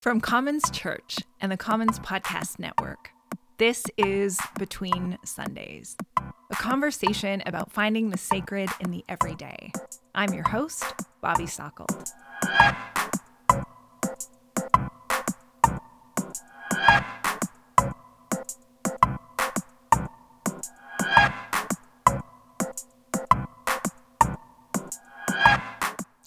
From Commons Church and the Commons Podcast Network, this is Between Sundays, a conversation about finding the sacred in the everyday. I'm your host, Bobby Sockel.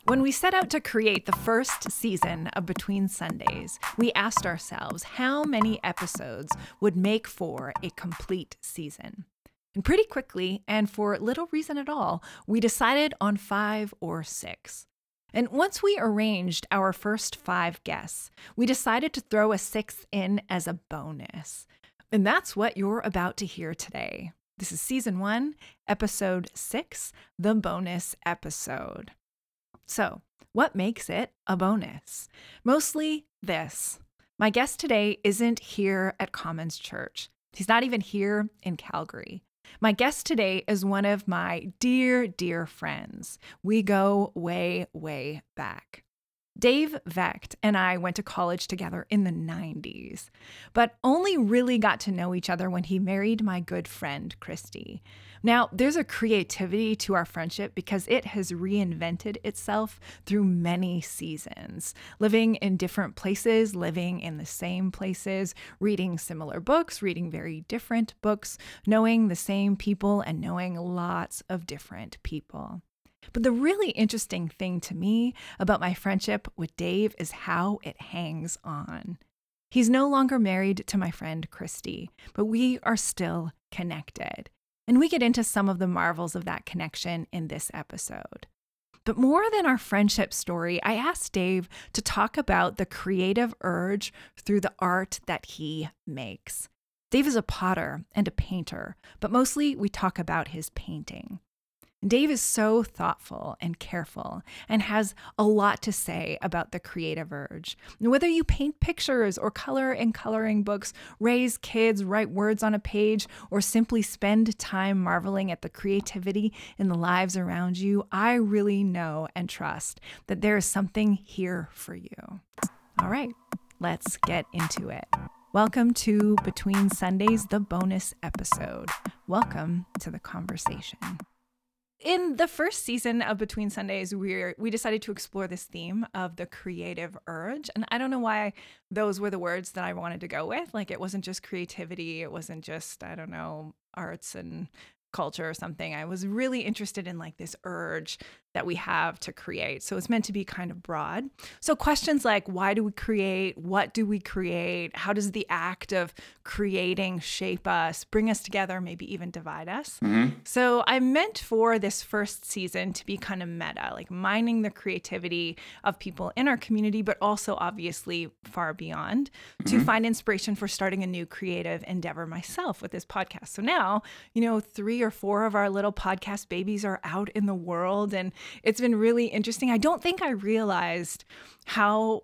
When we set out to create the first season of Between Sundays, we asked ourselves how many episodes would make for a complete season. And pretty quickly, and for little reason at all, we decided on 5 or 6. And once we arranged our first 5 guests, we decided to throw a 6th in as a bonus. And that's what you're about to hear today. This is Season 1, Episode 6, the bonus episode. So, what makes it a bonus? Mostly this. My guest today isn't here at Commons Church. He's not even here in Calgary. My guest today is one of my dear, dear friends. We go way, way back. Dave Vecht and I went to college together in the 90s, but only really got to know each other when he married my good friend, Christy. Now, there's a creativity to our friendship because it has reinvented itself through many seasons, living in different places, living in the same places, reading similar books, reading very different books, knowing the same people and knowing lots of different people. But the really interesting thing to me about my friendship with Dave is how it hangs on. He's no longer married to my friend Christy, but we are still connected. And we get into some of the marvels of that connection in this episode. But more than our friendship story, I asked Dave to talk about the creative urge through the art that he makes. Dave is a potter and a painter, but mostly we talk about his painting. Dave is so thoughtful and careful and has a lot to say about the creative urge. Whether you paint pictures or color in coloring books, raise kids, write words on a page, or simply spend time marveling at the creativity in the lives around you, I really know and trust that there is something here for you. All right, let's get into it. Welcome to Between Sundays, the bonus episode. Welcome to the conversation. In the first season of Between Sundays, we decided to explore this theme of the creative urge. And I don't know why those were the words that I wanted to go with. Like, it wasn't just creativity. It wasn't just, I don't know, arts and culture or something. I was really interested in like this urge that we have to create. So it's meant to be kind of broad. So questions like, why do we create? What do we create? How does the act of creating shape us, bring us together, maybe even divide us? Mm-hmm. So I meant for this first season to be kind of meta, like mining the creativity of people in our community, but also obviously far beyond, mm-hmm. to find inspiration for starting a new creative endeavor myself with this podcast. So now, 3 or 4 of our little podcast babies are out in the world, and it's been really interesting. I don't think I realized how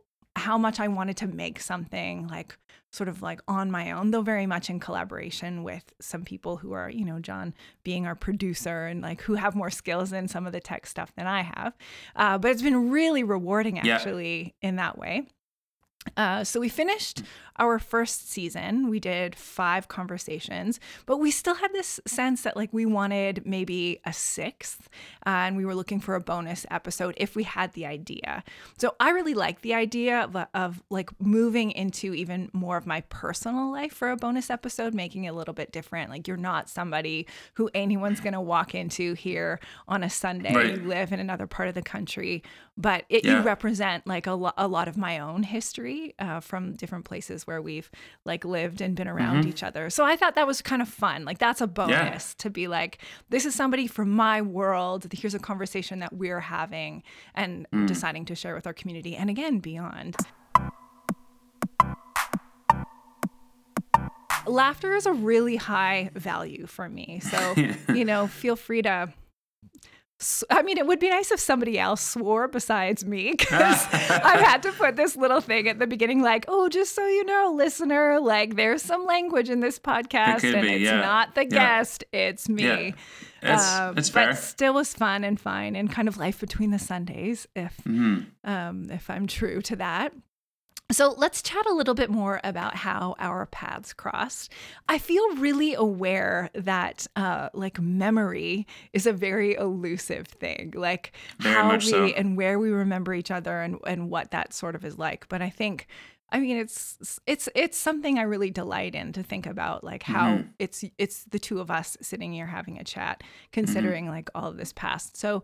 much I wanted to make something like sort of like on my own, though very much in collaboration with some people who are, John being our producer and like who have more skills in some of the tech stuff than I have. But it's been really rewarding actually in that way. So we finished our first season. We did 5 conversations, but we still had this sense that like we wanted maybe a 6th, and we were looking for a bonus episode if we had the idea. So I really like the idea of like moving into even more of my personal life for a bonus episode, making it a little bit different. Like, you're not somebody who anyone's going to walk into here on a Sunday. Right. You live in another part of the country, but you represent like a lot of my own history. From different places where we've like lived and been around mm-hmm. each other. So I thought that was kind of fun. Like, that's a bonus to be like, this is somebody from my world. Here's a conversation that we're having and deciding to share with our community and again, beyond. Laughter is a really high value for me. So, feel free to... it would be nice if somebody else swore besides me, because I've had to put this little thing at the beginning, like, oh, just so you know, listener, like, there's some language in this podcast, it's not the guest, it's me. Yeah. It's fair. But still was fun and fine and kind of life between the Sundays, if I'm true to that. So let's chat a little bit more about how our paths crossed. I feel really aware that memory is a very elusive thing, like how we and where we remember each other and what that sort of is like. But I think, I mean, it's something I really delight in, to think about, like how mm-hmm. it's the two of us sitting here having a chat, considering mm-hmm. like all of this past. So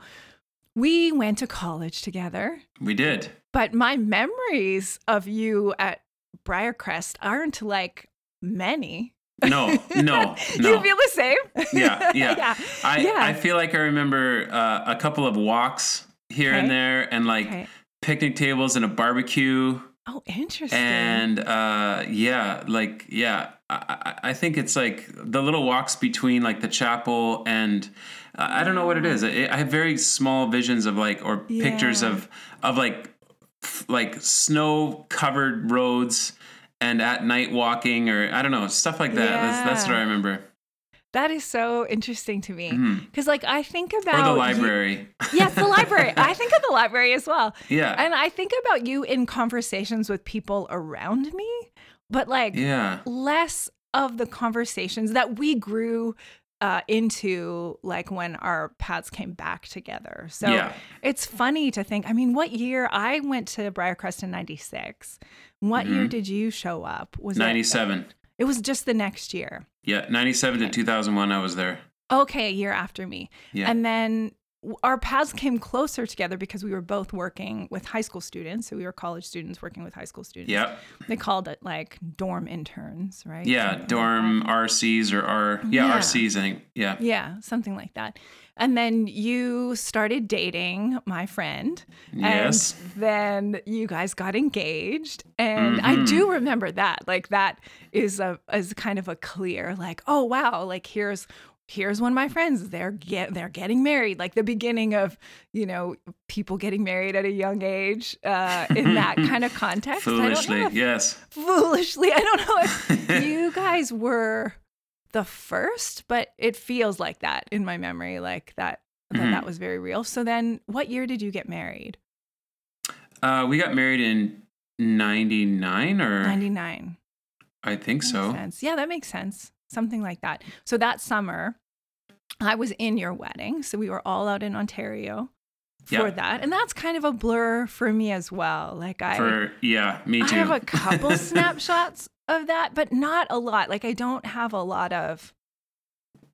we went to college together. We did. But my memories of you at Briarcrest aren't like many. No. You feel the same? Yeah. I feel like I remember a couple of walks here and there, and like picnic tables and a barbecue. Oh, interesting. And I think it's like the little walks between like the chapel and I don't know what it is. I have very small visions of like, or pictures of like snow covered roads and at night walking, or I don't know, stuff like that. Yeah. That's what I remember. That is so interesting to me, because like I think about, or the library. Yes, the library. I think of the library as well. Yeah. And I think about you in conversations with people around me, but like less of the conversations that we grew into, like when our paths came back together. So it's funny to think, I mean, what year I went to Briarcrest in 96. What year did you show up? Was 97. It was just the next year. Yeah, 97 to 2001, I was there. Okay, a year after me. Yeah. And then our paths came closer together because we were both working with high school students. So we were college students working with high school students. Yeah. They called it like dorm interns, right? Yeah, something dorm like RCs or RCs, I think. Yeah. Yeah, something like that. And then you started dating my friend. Yes. And then you guys got engaged. And I do remember that. Like that is kind of a clear, like, oh wow, like here's one of my friends. They're getting married. Like the beginning of, you know, people getting married at a young age, in that kind of context. Foolishly. I don't know if you guys were the first, but it feels like that in my memory, like that was very real. So then what year did you get married? We got married in 99 or 99. I think so. Yeah, that makes sense. Something like that. So that summer I was in your wedding. So we were all out in Ontario for that. And that's kind of a blur for me as well. Like me too. I have a couple snapshots of that, but not a lot. Like I don't have a lot of,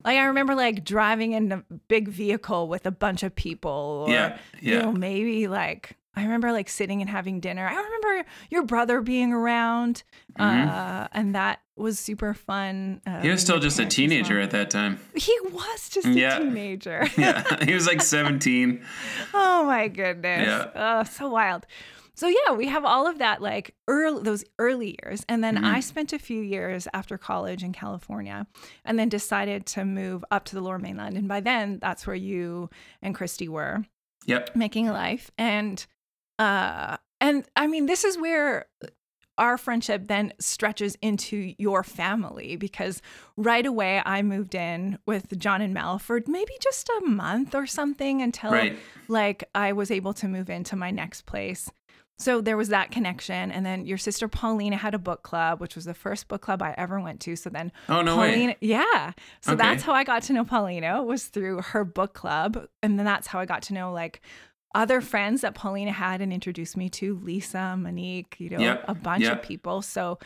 like I remember like driving in a big vehicle with a bunch of people, or you know, maybe like I remember like sitting and having dinner. I remember your brother being around, and that was super fun. He was still just a teenager at that time. He was just a teenager. He was like 17. Oh my goodness. Yeah. Oh, so wild. So yeah, we have all of that, like those early years. And then I spent a few years after college in California, and then decided to move up to the Lower Mainland. And by then, that's where you and Christy were making a life. And I mean, this is where our friendship then stretches into your family, because right away I moved in with John and Mel for maybe just a month or something until like I was able to move into my next place. So there was that connection. And then your sister Paulina had a book club, which was the first book club I ever went to. So then Paulina, So that's how I got to know Paulina, was through her book club. And then that's how I got to know like other friends that Paulina had and introduced me to, Lisa, Monique, you know, a bunch of people. So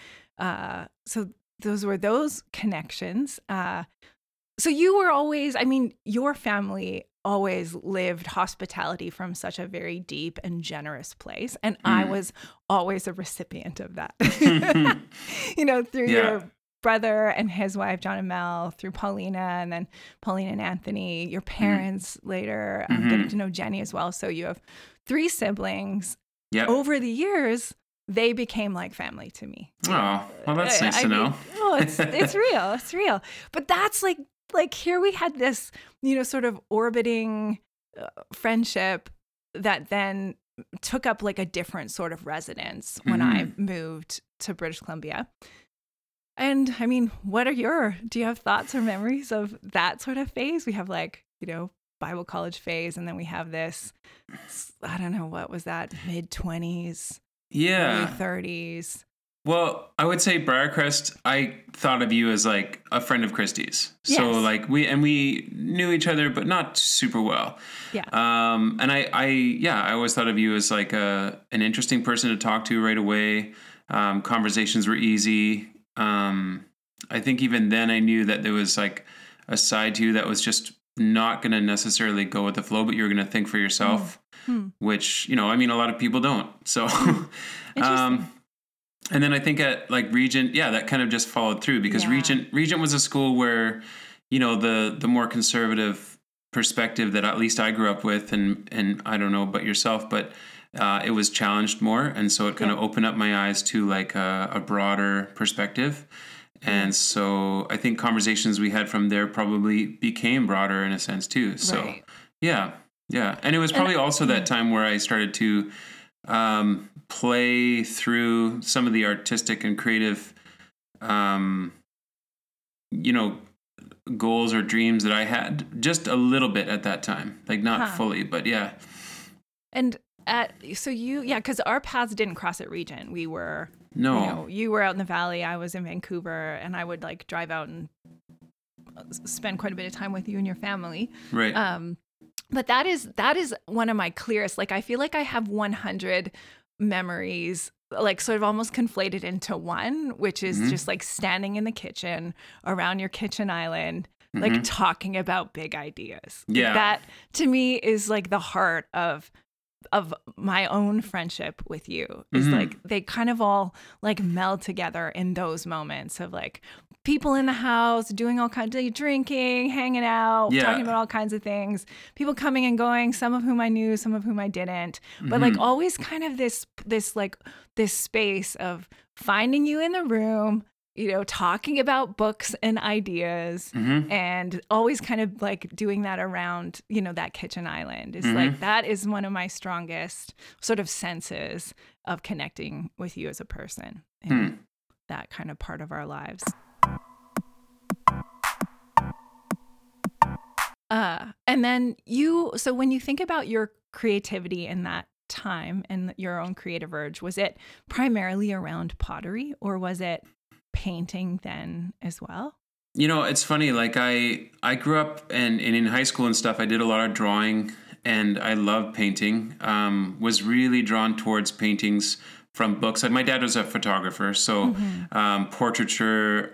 so those were those connections. So you were always, I mean, your family always lived hospitality from such a very deep and generous place. And I was always a recipient of that, you know, through your brother and his wife, John and Mel, through Paulina, and then Paulina and Anthony, your parents later, getting to know Jenny as well. So you have three siblings. Over the years, they became like family to me. Oh, well, that's nice to know. Oh, it's real. It's real. But that's like here we had this, you know, sort of orbiting friendship that then took up like a different sort of residence when I moved to British Columbia. And I mean, do you have thoughts or memories of that sort of phase? We have like, you know, Bible college phase, and then we have this, I don't know, what was that, mid-20s Yeah. Early 30s. Well, I would say Briarcrest, I thought of you as like a friend of Christy's. Yes. So like we knew each other, but not super well. Yeah. And I always thought of you as like an interesting person to talk to right away. Conversations were easy. I think even then I knew that there was like a side to you that was just not going to necessarily go with the flow, but you were going to think for yourself, which, I mean, a lot of people don't. So, and then I think at like Regent, that kind of just followed through because Regent was a school where, the more conservative perspective that at least I grew up with and I don't know about yourself, but it was challenged more. And so it kind of opened up my eyes to like a broader perspective. And so I think conversations we had from there probably became broader in a sense too. So And it was probably also that time where I started to play through some of the artistic and creative, goals or dreams that I had just a little bit at that time, like not fully, but yeah. And because our paths didn't cross at Regent. We were... No. You were out in the valley, I was in Vancouver, and I would like drive out and spend quite a bit of time with you and your family. Right. But that is one of my clearest, like I feel like I have 100 memories, like sort of almost conflated into one, which is just like standing in the kitchen around your kitchen island, like talking about big ideas. Yeah. Like, that to me is like the heart of my own friendship with you is like they kind of all like meld together in those moments of like people in the house doing all kinds of drinking, hanging out, talking about all kinds of things, people coming and going, some of whom I knew, some of whom I didn't, but like always kind of this space of finding you in the room, talking about books and ideas and always kind of like doing that around, that kitchen island is like, that is one of my strongest sort of senses of connecting with you as a person in that kind of part of our lives. And then so when you think about your creativity in that time and your own creative urge, was it primarily around pottery or was it painting then as well? It's funny, like I grew up and in high school and stuff, I did a lot of drawing and I loved painting, was really drawn towards paintings from books. Like my dad was a photographer, so portraiture,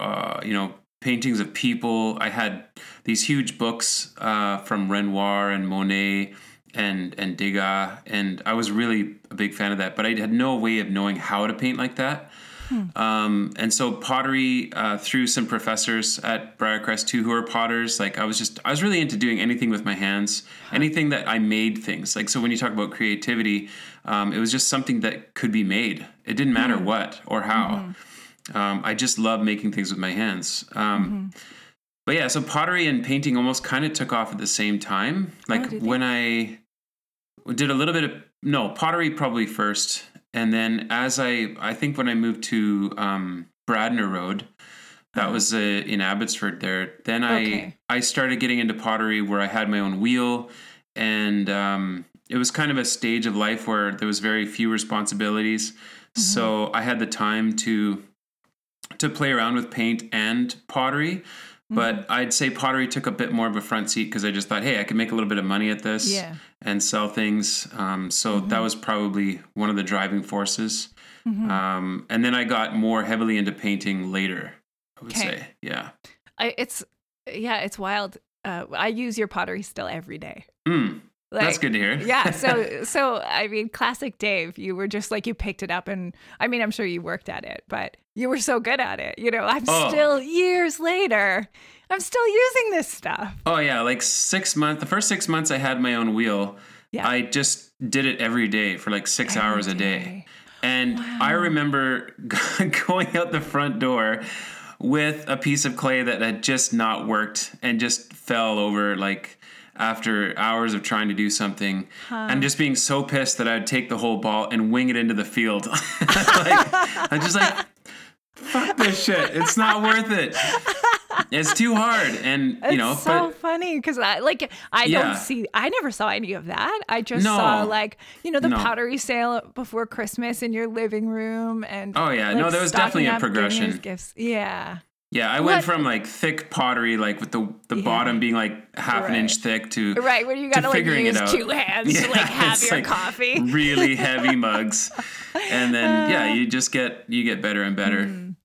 paintings of people. I had these huge books from Renoir and Monet and Degas, and I was really a big fan of that, but I had no way of knowing how to paint like that. And so pottery, through some professors at Briarcrest too, who are potters, like I was really into doing anything with my hands, anything that I made things like, so when you talk about creativity, it was just something that could be made. It didn't matter what or how, I just love making things with my hands. But yeah, so pottery and painting almost kind of took off at the same time. Like when I did a little bit of, pottery probably first. And then as I think when I moved to Bradner Road, that was in Abbotsford there, then I started getting into pottery where I had my own wheel. And it was kind of a stage of life where there was very few responsibilities. So I had the time to play around with paint and pottery. But I'd say pottery took a bit more of a front seat because I just thought, hey, I can make a little bit of money at this and sell things. So that was probably one of the driving forces. And then I got more heavily into painting later, I would say. Yeah. It's wild. I use your pottery still every day. Like, that's good to hear. Yeah. So I mean, classic Dave, you were just like, you picked it up and I mean, I'm sure you worked at it, but you were so good at it. Still years later, I'm still using this stuff. Oh yeah. Like the first 6 months I had my own wheel. Yeah. I just did it every day for like 6 hours a day. And I remember going out the front door with a piece of clay that had just not worked and just fell over like after hours of trying to do something and just being so pissed that I would take the whole ball and wing it into the field. I'm just like, fuck this shit. It's not worth it. It's too hard. And, you know, it's so funny because I don't see, I never saw any of that. I just saw the pottery sale before Christmas in your living room. And there was definitely a progression. Gifts. Yeah. Yeah, I went from thick pottery, with the bottom being half an inch thick to where you gotta use two hands to have your coffee. Really heavy mugs, and then you get better and better. Mm.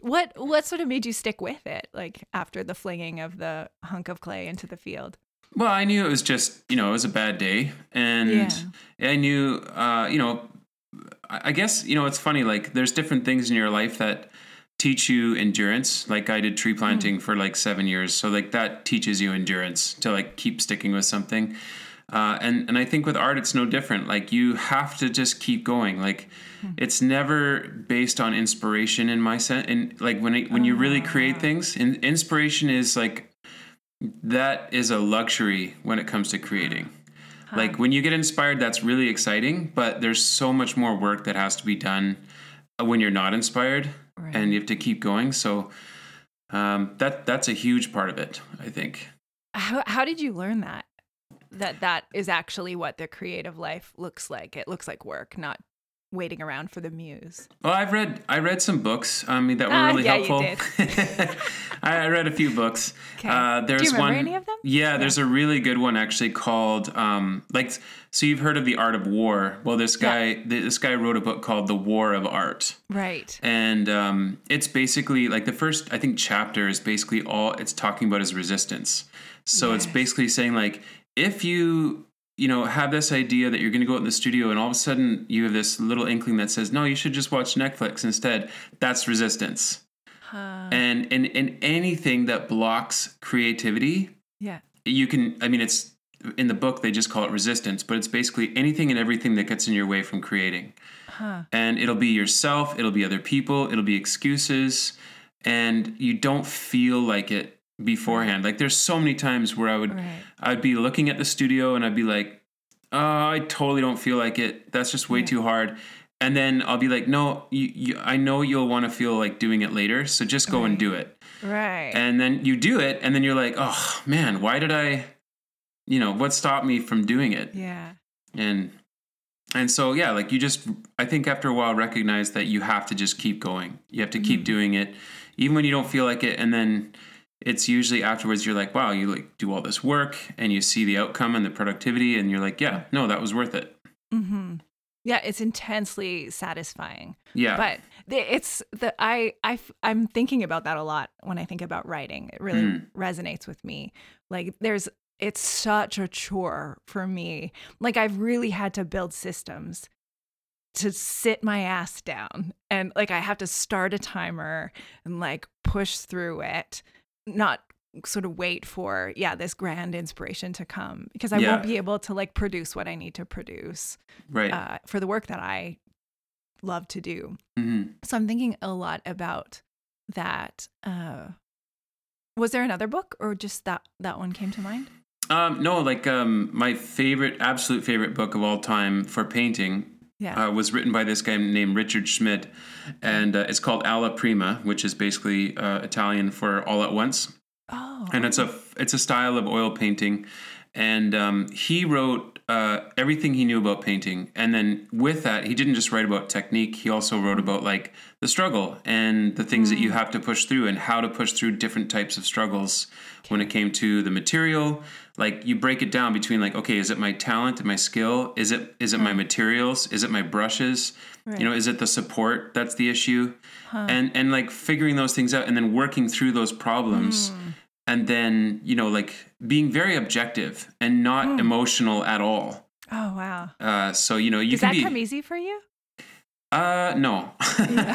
What sort of made you stick with it, after the flinging of the hunk of clay into the field? Well, I knew it was just it was a bad day, and I knew I guess it's funny there's different things in your life that teach you endurance. I did tree planting for 7 years. So that teaches you endurance to keep sticking with something. And I think with art, it's no different. You have to just keep going. It's never based on inspiration in my sense. And when you really create things, and inspiration is that is a luxury when it comes to creating. When you get inspired, that's really exciting, but there's so much more work that has to be done when you're not inspired. Right. And you have to keep going. So that's a huge part of it, I think. How did you learn that is actually what the creative life looks like? It looks like work, not waiting around for the muse. Well, I read some books that were really helpful. You did. I read a few books. Okay. There's Do you remember any of them? Yeah, no. There's a really good one actually called so you've heard of The Art of War. Well, this guy wrote a book called The War of Art. Right. And it's basically the first I think chapter is basically all it's talking about is resistance. So it's basically saying if you have this idea that you're going to go out in the studio and all of a sudden you have this little inkling that says, no, you should just watch Netflix instead. That's resistance. And anything that blocks creativity, it's in the book, they just call it resistance, but it's basically anything and everything that gets in your way from creating. And it'll be yourself. It'll be other people. It'll be excuses. And you don't feel like it beforehand. There's so many times where I'd be looking at the studio and I'd be I totally don't feel like it. That's just way too hard. And then I'll be no, I know you'll want to feel like doing it later. So just go and do it. Right. And then you do it. And then you're oh man, why did I, what stopped me from doing it? Yeah. And so, you just, I think after a while recognize that you have to just keep going. You have to keep doing it even when you don't feel like it. And then it's usually afterwards you're wow, you do all this work and you see the outcome and the productivity and you're no, that was worth it. Mm-hmm. Yeah. It's intensely satisfying. Yeah. But I'm thinking about that a lot when I think about writing. It really resonates with me. It's such a chore for me. I've really had to build systems to sit my ass down and I have to start a timer and push through it. Not sort of wait for this grand inspiration to come because I won't be able to produce what I need to produce for the work that I love to do. Mm-hmm. So I'm thinking a lot about that. Was there another book or just that one came to mind? My absolute favorite book of all time for painting was written by this guy named Richard Schmidt, and it's called Alla Prima, which is basically Italian for all at once. Oh, and it's a style of oil painting, and he wrote everything he knew about painting, and then with that, he didn't just write about technique. He also wrote about the struggle and the things that you have to push through and how to push through different types of struggles when it came to the material. You break it down between is it my talent and my skill? Is it my materials? Is it my brushes? Right. Is it the support that's the issue? And figuring those things out and then working through those problems and then, being very objective and not emotional at all. Oh, wow. Does that come easy for you? No. I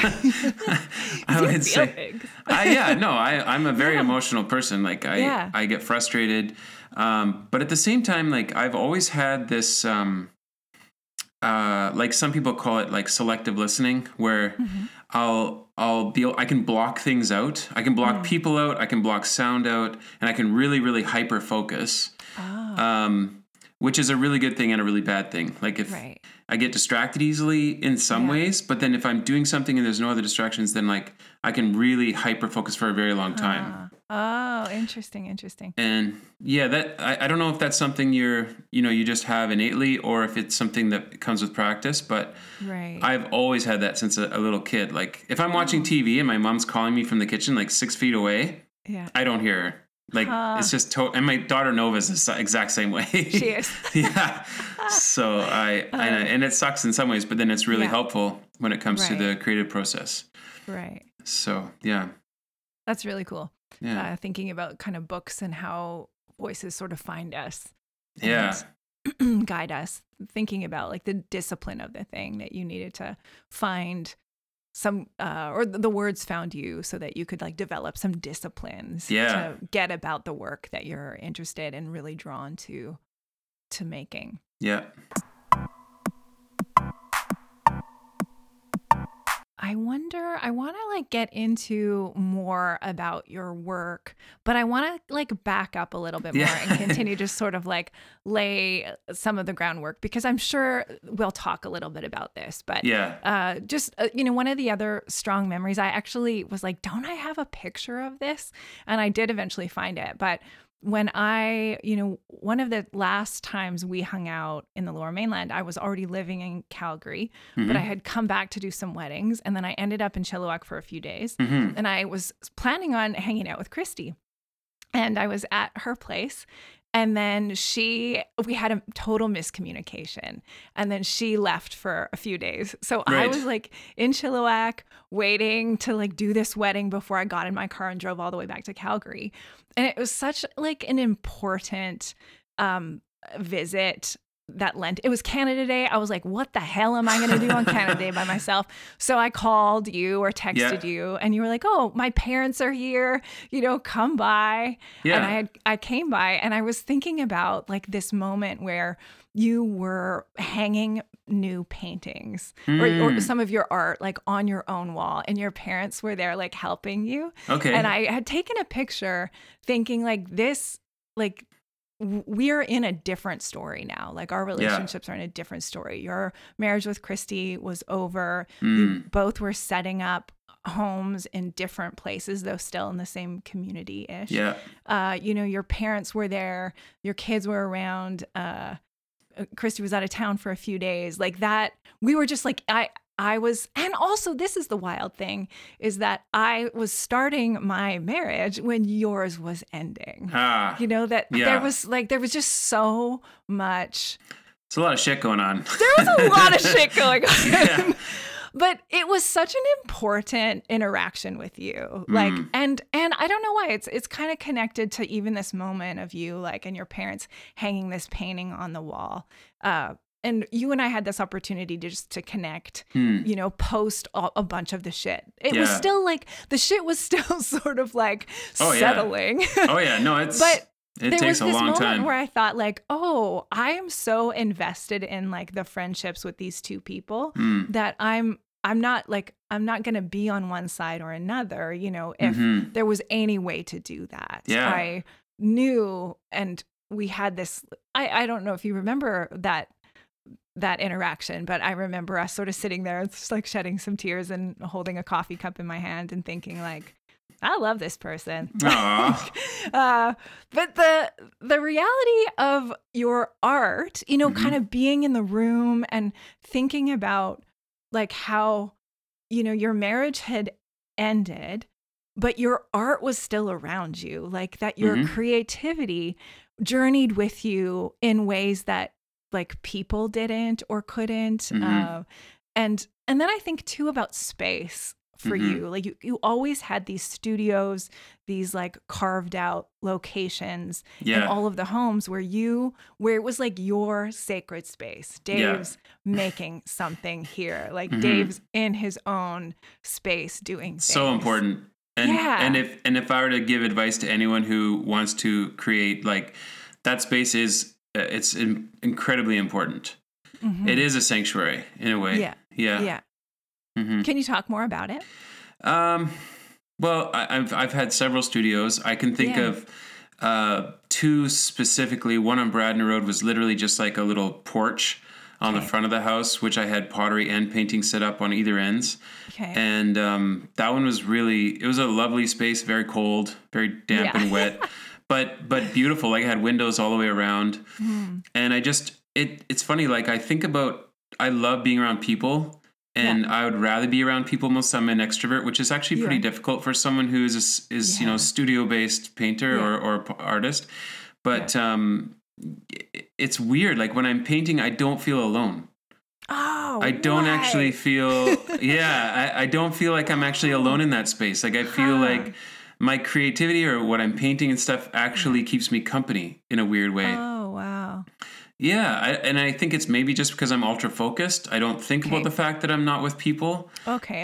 would say, I'm a very emotional person. I get frustrated. But at the same time, I've always had this, some people call it selective listening where I can block things out. I can block people out. I can block sound out and I can really, really hyper focus, which is a really good thing and a really bad thing. If I get distracted easily in some ways, but then if I'm doing something and there's no other distractions, then I can really hyper focus for a very long time. Oh, interesting. And yeah, that I don't know if that's something you just have innately or if it's something that comes with practice, but right. I've always had that since a little kid. Like if I'm watching TV and my mom's calling me from the kitchen, like 6 feet away, yeah, I don't hear her. Like it's just and my daughter Nova is the exact same way. She is. Yeah. So and it sucks in some ways, but then it's really helpful when it comes to the creative process. Right. So, yeah. That's really cool. Yeah. Thinking about kind of books and how voices sort of find us. Yeah. Guide us. Thinking about like the discipline of the thing that you needed to find some or the words found you so that you could like develop some disciplines to get about the work that you're interested in, really drawn to making. Yeah. I want to get into more about your work, but I want to like back up a little bit more and continue to sort of like lay some of the groundwork, because I'm sure we'll talk a little bit about this, but one of the other strong memories, I actually was like, don't I have a picture of this? And I did eventually find it. But when I, one of the last times we hung out in the Lower Mainland, I was already living in Calgary, mm-hmm. but I had come back to do some weddings. And then I ended up in Chilliwack for a few days. Mm-hmm. And I was planning on hanging out with Christy. And I was at her place. And then we had a total miscommunication. And then she left for a few days. So right. I was like in Chilliwack waiting to like do this wedding before I got in my car and drove all the way back to Calgary. And it was such like an important visit that lent. It was Canada Day. I was like, what the hell am I going to do on Canada Day by myself? So I called you or texted you, and you were like, oh, my parents are here, come by. Yeah. And I came by, and I was thinking about like this moment where you were hanging new paintings or some of your art like on your own wall, and your parents were there like helping you. Okay. And I had taken a picture thinking like this, like, we're in a different story now. Like our relationships are in a different story. Your marriage with Christy was over. You both were setting up homes in different places, though still in the same community-ish. Yeah. Your parents were there. Your kids were around. Christy was out of town for a few days. Like that, we were just like, I was, and also this is the wild thing, is that I was starting my marriage when yours was ending. There was just so much. It's a lot of shit going on. There was a lot of shit going on. Yeah. But it was such an important interaction with you. Like, and I don't know why it's kind of connected to even this moment of you, like, and your parents hanging this painting on the wall. And you and I had this opportunity to just to connect, post a bunch of the shit. It was still like, the shit was still sort of like settling. Yeah. Oh yeah, no, it's, but it takes a long time. There was this moment where I thought like, oh, I am so invested in like the friendships with these two people that I'm not going to be on one side or another, if there was any way to do that. Yeah. I knew, and we had this, I don't know if you remember that interaction, but I remember us sort of sitting there, just like shedding some tears and holding a coffee cup in my hand and thinking like, I love this person. But the reality of your art, kind of being in the room and thinking about like how, your marriage had ended, but your art was still around you, like that your creativity journeyed with you in ways that like people didn't or couldn't. And then I think too about space for you. Like you always had these studios, these like carved out locations in all of the homes where it was like your sacred space. Dave's making something here. Like Dave's in his own space doing things. So important. And if I were to give advice to anyone who wants to create, like that space is it's incredibly important. It is a sanctuary in a way. Yeah. Can you talk more about it? Well, I've had several studios. I can think of two specifically. One on Bradner Road was literally just like a little porch on the front of the house, which I had pottery and painting set up on either ends. Okay. And that one was really, it was a lovely space, very cold, very damp and wet, but beautiful. Like I had windows all the way around. Mm. And I just, it's funny, like I think about, I love being around people. And I would rather be around people most of the time. I'm an extrovert, which is actually pretty difficult for someone who is you know, studio-based painter or artist. But it's weird. Like when I'm painting, I don't feel alone. Oh, I don't actually feel. I don't feel like I'm actually alone in that space. Like I feel like my creativity or what I'm painting and stuff actually keeps me company in a weird way. Oh, wow. Yeah, and I think it's maybe just because I'm ultra focused. I don't think about the fact that I'm not with people. Okay.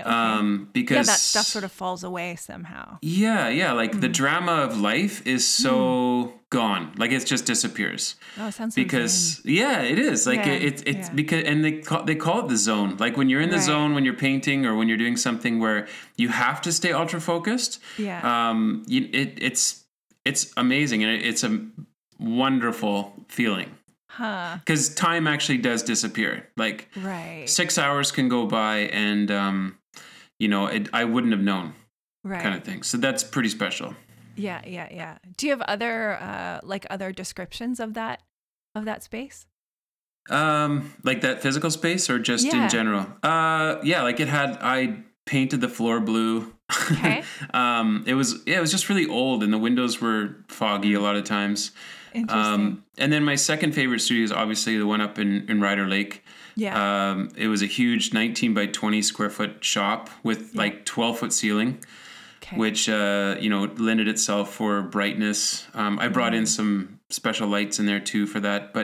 Because that stuff sort of falls away somehow. Yeah. Like the drama of life is so gone. Like it just disappears. Oh, it sounds because insane. Yeah, it is. Like it's because, and they call it the zone. Like when you're in the zone, when you're painting or when you're doing something where you have to stay ultra focused. Yeah. It's amazing and it's a wonderful feeling. Because time actually does disappear. Like 6 hours can go by and, you know, I wouldn't have known kind of thing. So that's pretty special. Yeah. Do you have other, other descriptions of that space? Like that physical space or just in general? Like I painted the floor blue. Okay. It was just really old and the windows were foggy a lot of times. Interesting. And then my second favorite studio is obviously the one up in Rider Lake. Yeah. It was a huge 19 by 20 square foot shop with like 12 foot ceiling, which, lended itself for brightness. I brought in some special lights in there too for that,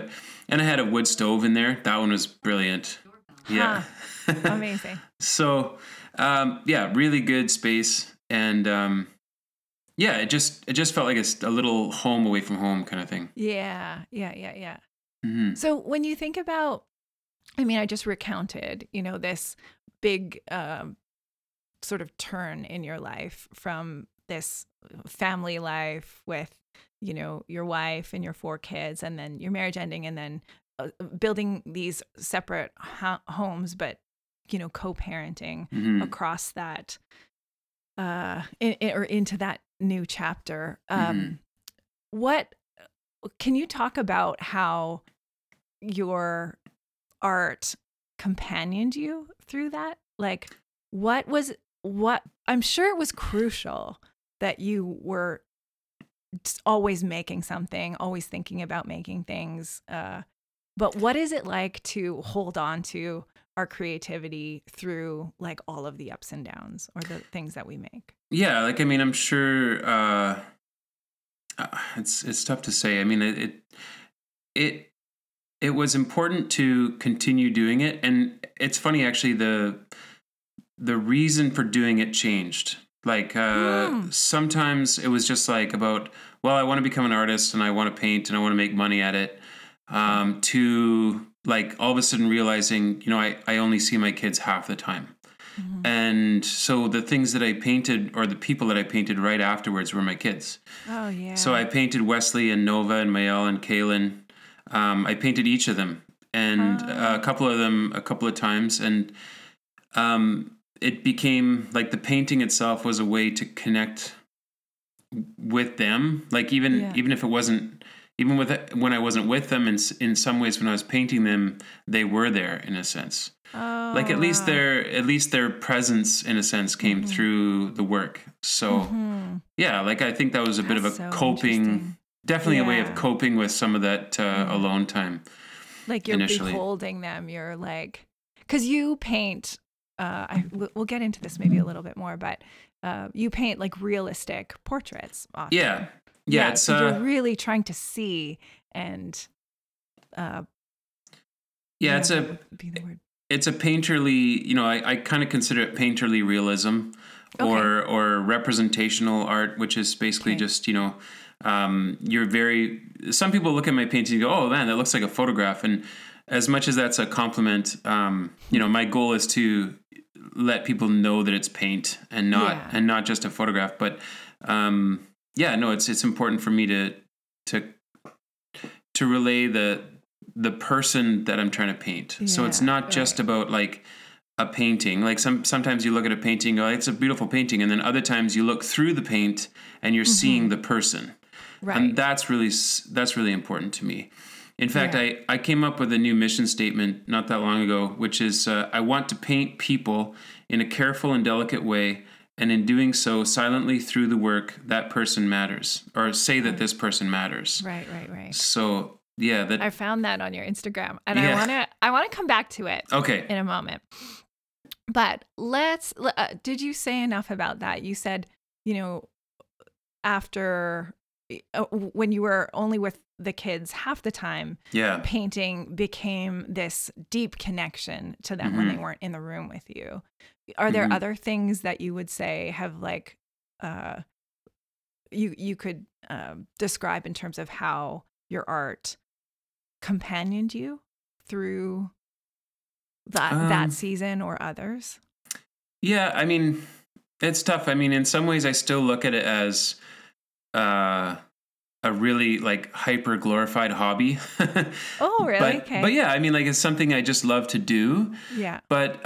and I had a wood stove in there. That one was brilliant. Yeah. Amazing. So, really good space. And, it just felt like a little home away from home kind of thing. Yeah. Mm-hmm. So when you think about, I mean, I just recounted, you know, this big sort of turn in your life from this family life with, you know, your wife and your 4 kids and then your marriage ending and then building these separate homes, but, you know, co-parenting across that into that new chapter. What can you talk about how your art companioned you through that? Like what I'm sure it was crucial that you were always making something, always thinking about making things. But what is it like to hold on to our creativity through like all of the ups and downs or the things that we make? Yeah. Like, I mean, I'm sure, it's tough to say. I mean, it was important to continue doing it. And it's funny, actually, the reason for doing it changed. Like, sometimes it was just like about, well, I want to become an artist and I want to paint and I want to make money at it. To like all of a sudden realizing, you know, I only see my kids half the time. Mm-hmm. And so the things that I painted or the people that I painted right afterwards were my kids. Oh, yeah. So I painted Wesley and Nova and Maëlle and Kaylin. I painted each of them and a couple of them a couple of times. And it became like the painting itself was a way to connect with them. Like even if it wasn't, even when I wasn't with them, in some ways, when I was painting them, they were there in a sense. Oh, like at least their presence, in a sense, came through the work. So like I think that was a bit of a coping, definitely a way of coping with some of that alone time. Like you're beholding them, you're like, because you paint. We'll get into this maybe a little bit more, but you paint like realistic portraits often. Yeah, so you're really trying to see and. It's a painterly. You know, I kind of consider it painterly realism, or representational art, which is basically just, you know, some people look at my painting and go, "Oh man, that looks like a photograph." And as much as that's a compliment, you know, my goal is to let people know that it's paint and not just a photograph, but. It's important for me to relay the the person that I'm trying to paint. Yeah, so it's not just about like a painting. Like sometimes you look at a painting, oh, it's a beautiful painting. And then other times you look through the paint and you're seeing the person. Right. And that's really important to me. In fact, I came up with a new mission statement not that long ago, which is I want to paint people in a careful and delicate way, and in doing so, silently through the work, that person matters, or say that this person matters. Right. So, yeah. I found that on your Instagram, and I want to come back to it in a moment. But did you say enough about that? You said, after, when you were only with the kids half the time, painting became this deep connection to them when they weren't in the room with you. Are there other things that you would say have like you could describe in terms of how your art companioned you through that season or others? Yeah, I mean, it's tough. I mean, in some ways I still look at it as a really like hyper glorified hobby. Oh, really? But yeah, I mean, like it's something I just love to do. Yeah. But,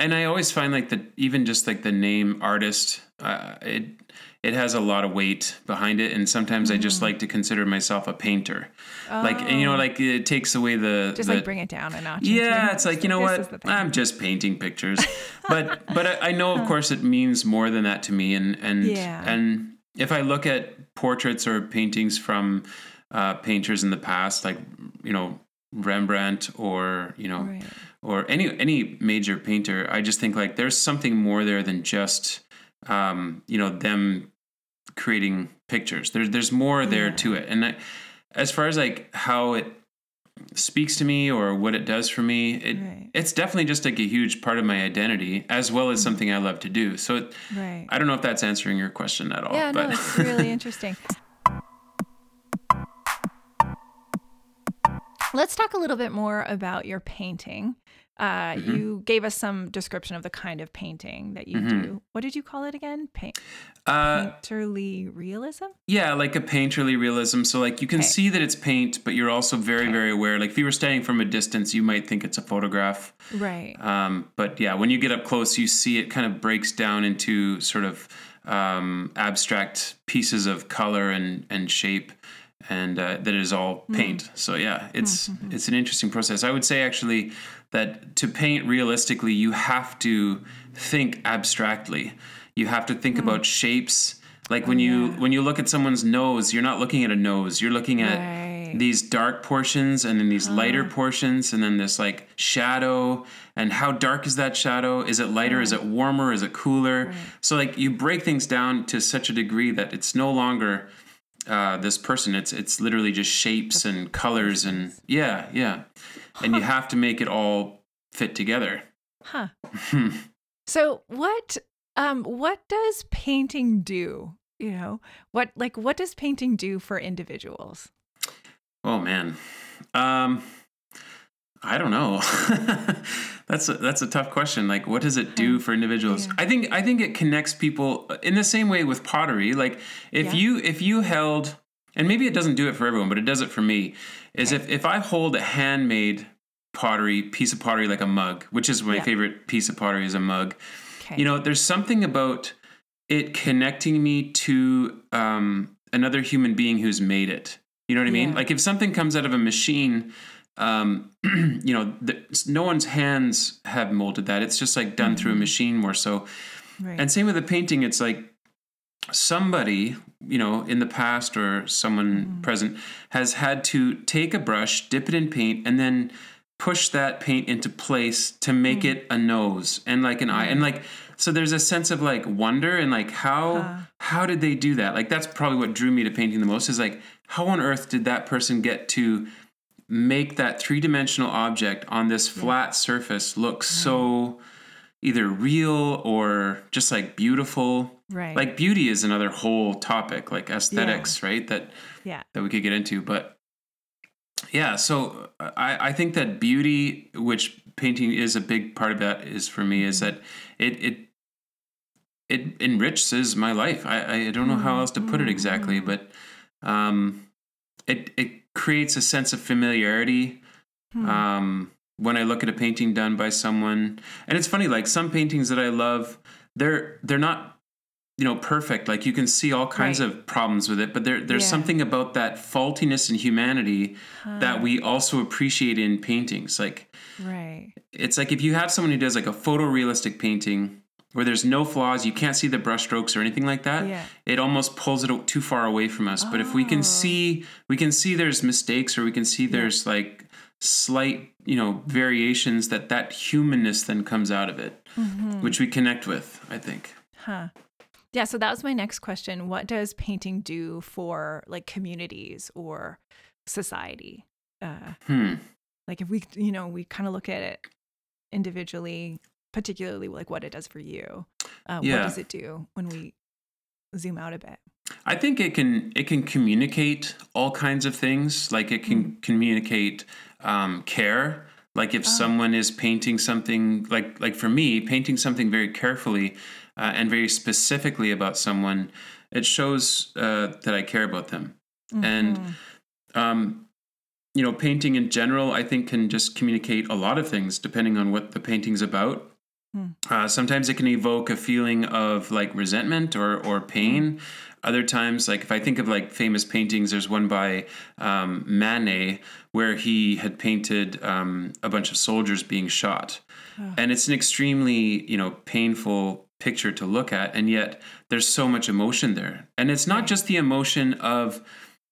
and I always find like even just like the name artist, it has a lot of weight behind it. And sometimes I just like to consider myself a painter. Oh. Like, and, like it takes away like bring it down a notch. Yeah. It's like, you know what? I'm just painting pictures, but I know of course it means more than that to me. And if I look at portraits or paintings from painters in the past, like, Rembrandt or, or any major painter, I just think like there's something more there than just, them creating pictures. There's more there to it. And as far as like how it speaks to me or what it does for me, it's definitely just like a huge part of my identity as well as something I love to do. So I don't know if that's answering your question at all. Yeah, but. No, it's really interesting. Let's talk a little bit more about your painting. You gave us some description of the kind of painting that you do. What did you call it again? Painterly realism? Yeah, like a painterly realism. So like you can see that it's paint, but you're also very, very aware. Like if you were standing from a distance, you might think it's a photograph. Right. But yeah, when you get up close, you see it kind of breaks down into sort of abstract pieces of color and shape. And that it is all paint. So yeah, it's an interesting process. I would say actually that to paint realistically, you have to think abstractly. You have to think about shapes. Like when you look at someone's nose, you're not looking at a nose. You're looking at these dark portions and then these lighter portions and then this like shadow. And how dark is that shadow? Is it lighter? Is it warmer? Is it cooler? So like you break things down to such a degree that it's no longer... this person, it's literally just shapes and colors and and you have to make it all fit together. So what does painting do? What does painting do for individuals? Oh man, I don't know. That's a tough question. Like, what does it do for individuals? Yeah. I think it connects people in the same way with pottery. Like if you held, and maybe it doesn't do it for everyone, but it does it for me, is if I hold a handmade piece of pottery, like a mug, which is my favorite piece of pottery is a mug. Okay. There's something about it connecting me to, another human being who's made it. You know what I mean? Like if something comes out of a machine, no one's hands have molded that. It's just like done through a machine more so. Right. And same with the painting. It's like somebody, in the past or someone present has had to take a brush, dip it in paint, and then push that paint into place to make it a nose and like an eye. And like, so there's a sense of like wonder and like, how did they do that? Like, that's probably what drew me to painting the most is like, how on earth did that person get to make that three-dimensional object on this flat surface look so either real or just like beautiful. Right. Like beauty is another whole topic, like aesthetics, right? That we could get into. But yeah, so I think that beauty, which painting is a big part of that is for me, is that it enriches my life. I don't know how else to put it exactly, but it creates a sense of familiarity. When I look at a painting done by someone, and it's funny, like some paintings that I love, they're not, you know, perfect. Like you can see all kinds of problems with it, but there's something about that faultiness and humanity that we also appreciate in paintings. Like, it's like if you have someone who does like a photorealistic painting where there's no flaws, you can't see the brushstrokes or anything like that. Yeah. It almost pulls it too far away from us. But if we can see there's mistakes, or we can see there's like slight, you know, variations, that humanness then comes out of it, which we connect with, I think. Yeah. So that was my next question. What does painting do for like communities or society? Like if we, you know, we kind of look at it individually, particularly like what it does for you. What does it do when we zoom out a bit? I think it can communicate all kinds of things. Like it can communicate care. Like if someone is painting something, like for me, painting something very carefully and very specifically about someone, it shows that I care about them. And you know, painting in general, I think, can just communicate a lot of things depending on what the painting's about. Sometimes it can evoke a feeling of like resentment or pain. Other times, like if I think of like famous paintings, there's one by Manet where he had painted a bunch of soldiers being shot. And it's an extremely, you know, painful picture to look at. And yet there's so much emotion there. And it's not just the emotion of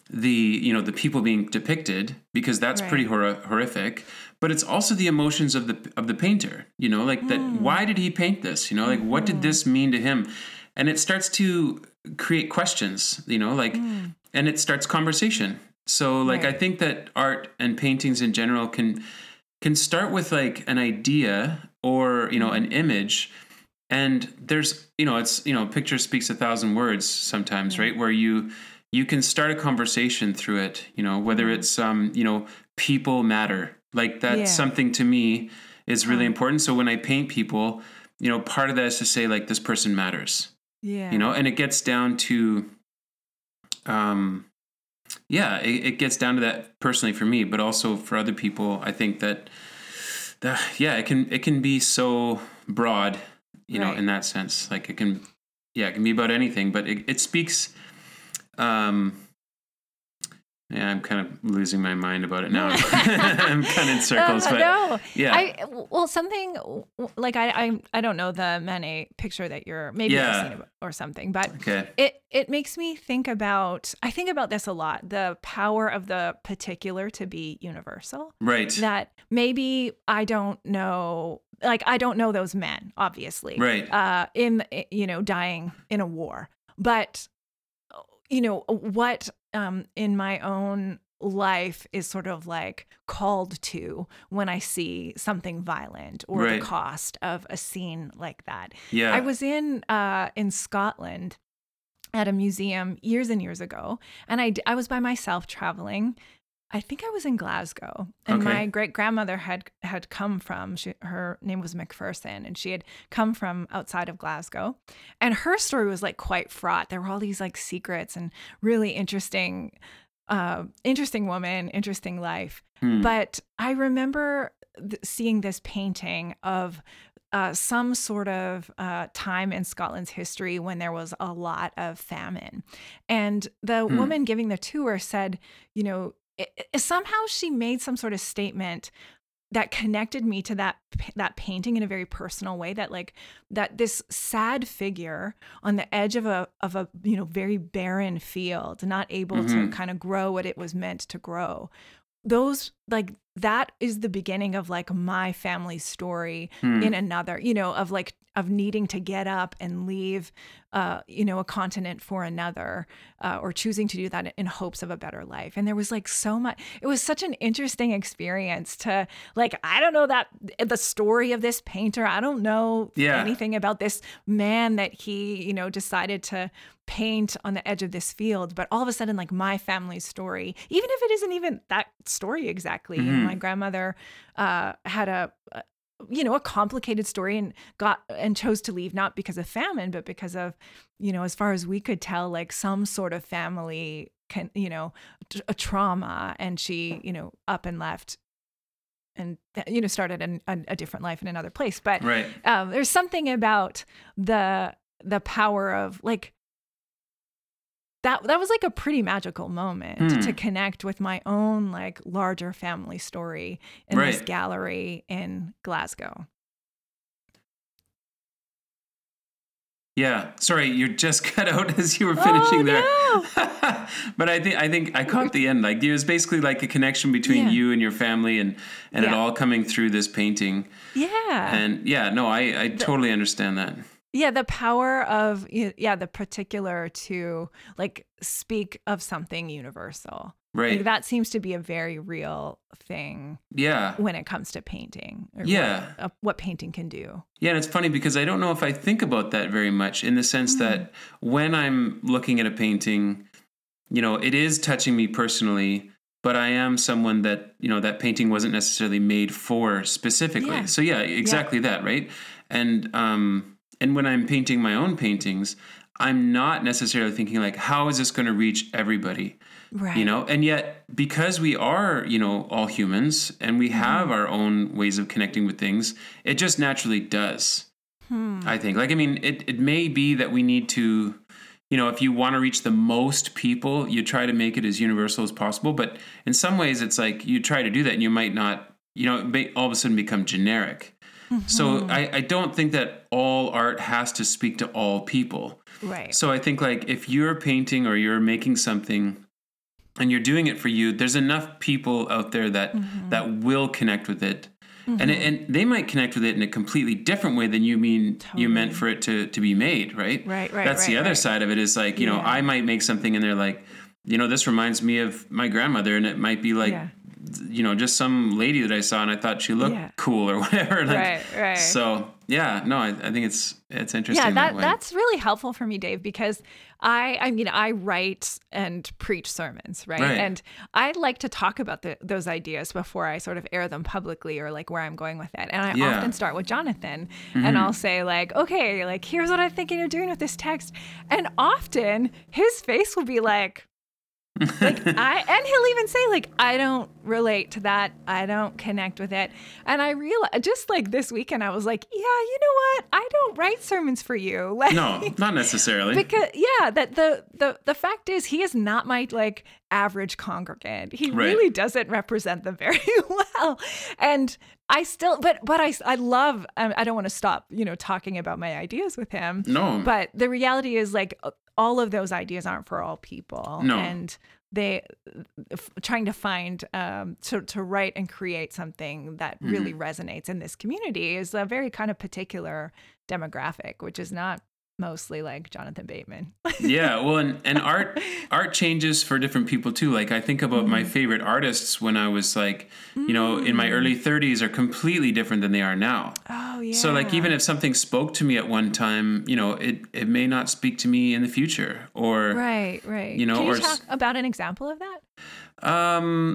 the, you know, the people being depicted, because that's pretty horrific, but it's also the emotions of the painter, you know, like that, why did he paint this? You know, like what did this mean to him? And it starts to create questions, you know, like, and it starts conversation. So like, I think that art and paintings in general can start with like an idea or, you know, an image. And there's, you know, it's, you know, a picture speaks 1,000 words sometimes, right? Where you can start a conversation through it, you know, whether it's, you know, people matter. Like that's something to me is really important. So when I paint people, you know, part of that is to say like, this person matters, you know, and it gets down to, it gets down to that personally for me, but also for other people. I think that it can be so broad, you know, in that sense, like it can be about anything, but it speaks, I'm kind of losing my mind about it now. I'm kind of in circles, but no. Something like I don't know the Manet picture that you're maybe seeing or something, but it makes me think about. I think about this a lot: the power of the particular to be universal. Right. That maybe I don't know. Like I don't know those men, obviously. Right. Dying in a war, but you know what. In my own life is sort of like called to when I see something violent or the cost of a scene like that. Yeah. I was in Scotland at a museum years and years ago, and I was by myself traveling. I think I was in Glasgow, and my great-grandmother had come from, her name was McPherson, and she had come from outside of Glasgow, and her story was like quite fraught. There were all these like secrets and really interesting woman, interesting life. But I remember seeing this painting of some sort of time in Scotland's history when there was a lot of famine, and the woman giving the tour said, you know, somehow she made some sort of statement that connected me to that painting in a very personal way, that like that this sad figure on the edge of a you know very barren field, not able to kind of grow what it was meant to grow. Those like that is the beginning of like my family's story in another, you know, of like of needing to get up and leave, you know, a continent for another, or choosing to do that in hopes of a better life. And there was like so much. It was such an interesting experience to like, I don't know that the story of this painter. I don't know anything about this man that he, you know, decided to paint on the edge of this field, but all of a sudden like my family's story, even if it isn't even that story exactly. You know, my grandmother had a complicated story and chose to leave not because of famine but because of, you know, as far as we could tell, like some sort of family a trauma, and she, up and left and, started a different life in another place. But right. There's something about the power of like, that was like a pretty magical moment to connect with my own like larger family story in right. this gallery in Glasgow. Yeah, sorry, you just cut out as you were finishing there. No. But I think I caught the end. Like it was basically like a connection between you and your family, and it all coming through this painting. Yeah. And I totally understand that. Yeah, the power of the particular to like speak of something universal. Right. Like, that seems to be a very real thing. Yeah. When it comes to painting. Or what painting can do. Yeah, and it's funny because I don't know if I think about that very much in the sense that when I'm looking at a painting, it is touching me personally, but I am someone that, that painting wasn't necessarily made for specifically. Yeah. So yeah, exactly that, right? And when I'm painting my own paintings, I'm not necessarily thinking like, how is this going to reach everybody? Right. And yet because we are, all humans and we have our own ways of connecting with things, it just naturally does. I think it may be that we need to, if you want to reach the most people, you try to make it as universal as possible. But in some ways it's like you try to do that and you might not, it may all of a sudden become generic. Mm-hmm. So I don't think that all art has to speak to all people. Right. So I think like if you're painting or you're making something and you're doing it for you, there's enough people out there that will connect with it. Mm-hmm. And they might connect with it in a completely different way than you meant for it to be made, right? Right. That's the other side of it is like, I might make something and they're like, this reminds me of my grandmother, and it might be like just some lady that I saw and I thought she looked cool or whatever. Like, right. So I think it's interesting. Yeah, that's really helpful for me, Dave, because I write and preach sermons, right? And I like to talk about those ideas before I sort of air them publicly or like where I'm going with it. And I often start with Jonathan and I'll say like, okay, like here's what I'm thinking of doing with this text. And often his face will be like, and he'll even say like, I don't relate to that. I don't connect with it. And I realized just like this weekend, I was like, yeah, you know what? I don't write sermons for you. Like, no, not necessarily. Because that the fact is he is not my like average congregant. He really doesn't represent them very well. And I still, but I love, I don't want to stop, talking about my ideas with him. No. But the reality is like, all of those ideas aren't for all people. No. And trying to find, to write and create something that really resonates in this community is a very kind of particular demographic, which is not mostly like Jonathan Bateman. Yeah. Well, and art changes for different people too. Like I think about my favorite artists when I was like, in my early 30s are completely different than they are now. Oh yeah. So like, even if something spoke to me at one time, it may not speak to me in the future or, right. Can you talk about an example of that?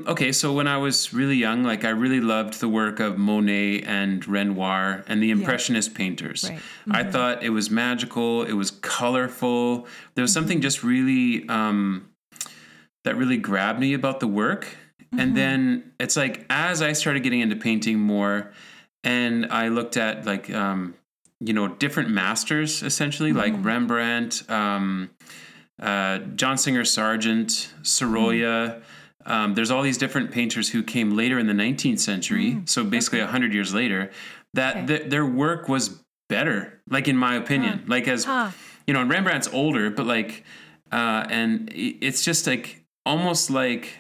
Okay. So when I was really young, like I really loved the work of Monet and Renoir and the Impressionist painters. Right. Mm-hmm. I thought it was magical. It was colorful. There was something just really, that really grabbed me about the work. Mm-hmm. And then it's like, as I started getting into painting more and I looked at like, different masters essentially like Rembrandt, John Singer Sargent, Sorolla, there's all these different painters who came later in the 19th century. So basically 100 years later that their work was better, like in my opinion, like as, and Rembrandt's older, but like, and it's just like, almost like,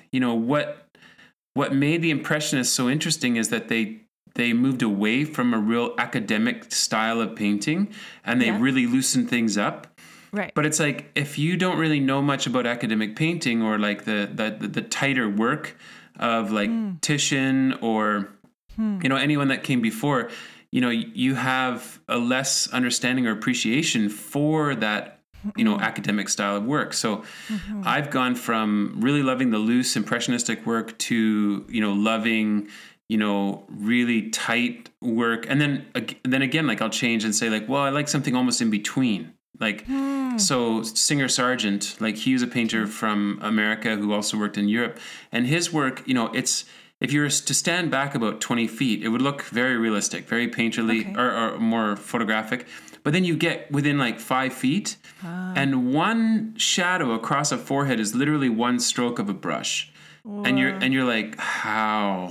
what made the Impressionists so interesting is that they moved away from a real academic style of painting and they really loosened things up. Right. But it's like, if you don't really know much about academic painting or like the tighter work of like Titian or, anyone that came before, you have a less understanding or appreciation for that, academic style of work. So I've gone from really loving the loose impressionistic work to, loving, really tight work. And then again, like I'll change and say like, well, I like something almost in between. Like, so Singer Sargent, like he was a painter from America who also worked in Europe, and his work, you know, it's, if you were to stand back about 20 feet, it would look very realistic, very painterly, or more photographic. But then you get within like 5 feet, and one shadow across a forehead is literally one stroke of a brush. Whoa. And you're like, how?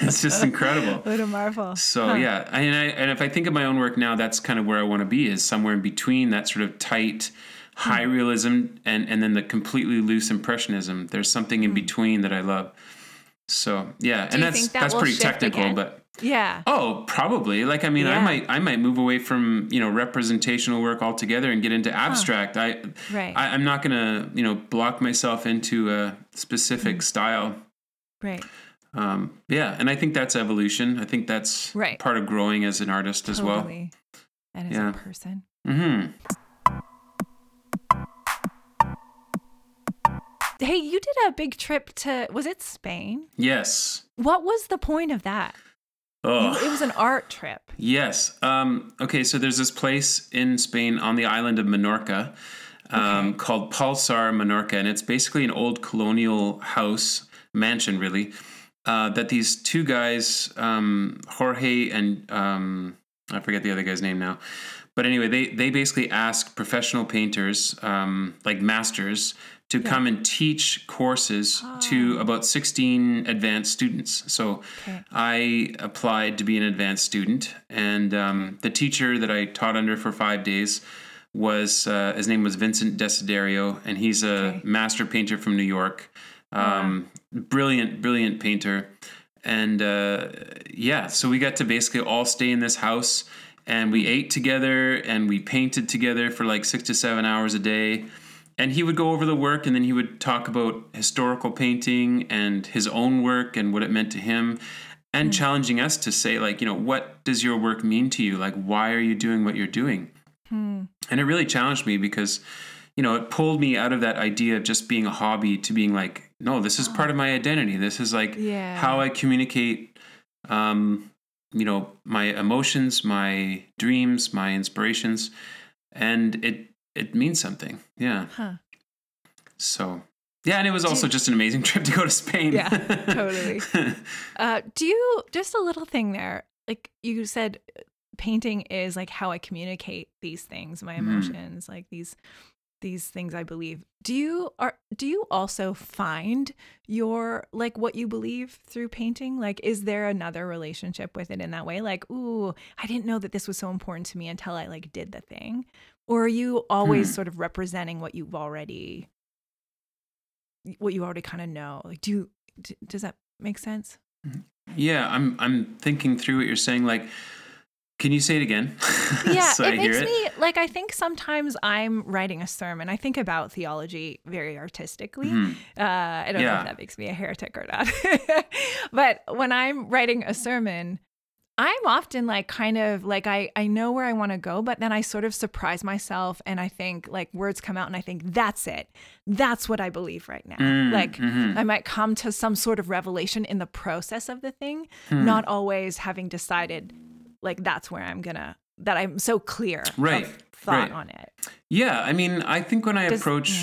It's just incredible. What a marvel. So yeah, and if I think of my own work now, that's kind of where I want to be, is somewhere in between that sort of tight, high realism and then the completely loose impressionism. There's something in between that I love. So yeah, and that's pretty technical, again? But yeah. Oh, probably. Like, I mean, yeah. I might move away from, you know, representational work altogether and get into abstract. I'm not going to, you know, block myself into a specific style. Right. Yeah. And I think that's evolution. I think that's part of growing as an artist as well. And as a person. Mm-hmm. Hey, you did a big trip to, was it Spain? Yes. What was the point of that? Oh. It was an art trip. Yes. Okay, so there's this place in Spain on the island of Menorca called Palsar Menorca, and it's basically an old colonial house, mansion really, that these two guys, Jorge and I forget the other guy's name now, but anyway, they basically ask professional painters, like masters, to come and teach courses to about 16 advanced students. So I applied to be an advanced student, and the teacher that I taught under for 5 days was, his name was Vincent Desiderio, and he's a master painter from New York. Brilliant painter. And so we got to basically all stay in this house, and we ate together and we painted together for like 6 to 7 hours a day. And he would go over the work, and then he would talk about historical painting and his own work and what it meant to him, and challenging us to say, like, you know, what does your work mean to you? Like, why are you doing what you're doing? And it really challenged me because, you know, it pulled me out of that idea of just being a hobby to being like, no, this is part of my identity. This is like how I communicate, you know, my emotions, my dreams, my inspirations. And it means something. Yeah. Huh. So, yeah. And it was also just an amazing trip to go to Spain. Yeah, totally. Just a little thing there. Like you said, painting is like how I communicate these things, my emotions, like these things I believe. Do you also find your, like, what you believe through painting? Like, is there another relationship with it in that way? Like, ooh, I didn't know that this was so important to me until I like did the thing. Or are you always sort of representing what you already kind of know? Like, does that make sense? Yeah, I'm thinking through what you're saying. Like, can you say it again? Yeah, so I think sometimes I'm writing a sermon. I think about theology very artistically. I don't know if that makes me a heretic or not. But when I'm writing a sermon, I'm often like kind of like I know where I want to go, but then I sort of surprise myself, and I think like words come out and I think that's it. That's what I believe right now. I might come to some sort of revelation in the process of the thing, not always having decided like that's where I'm gonna, that I'm so clear of thought on it. Yeah, I mean, I think when I approach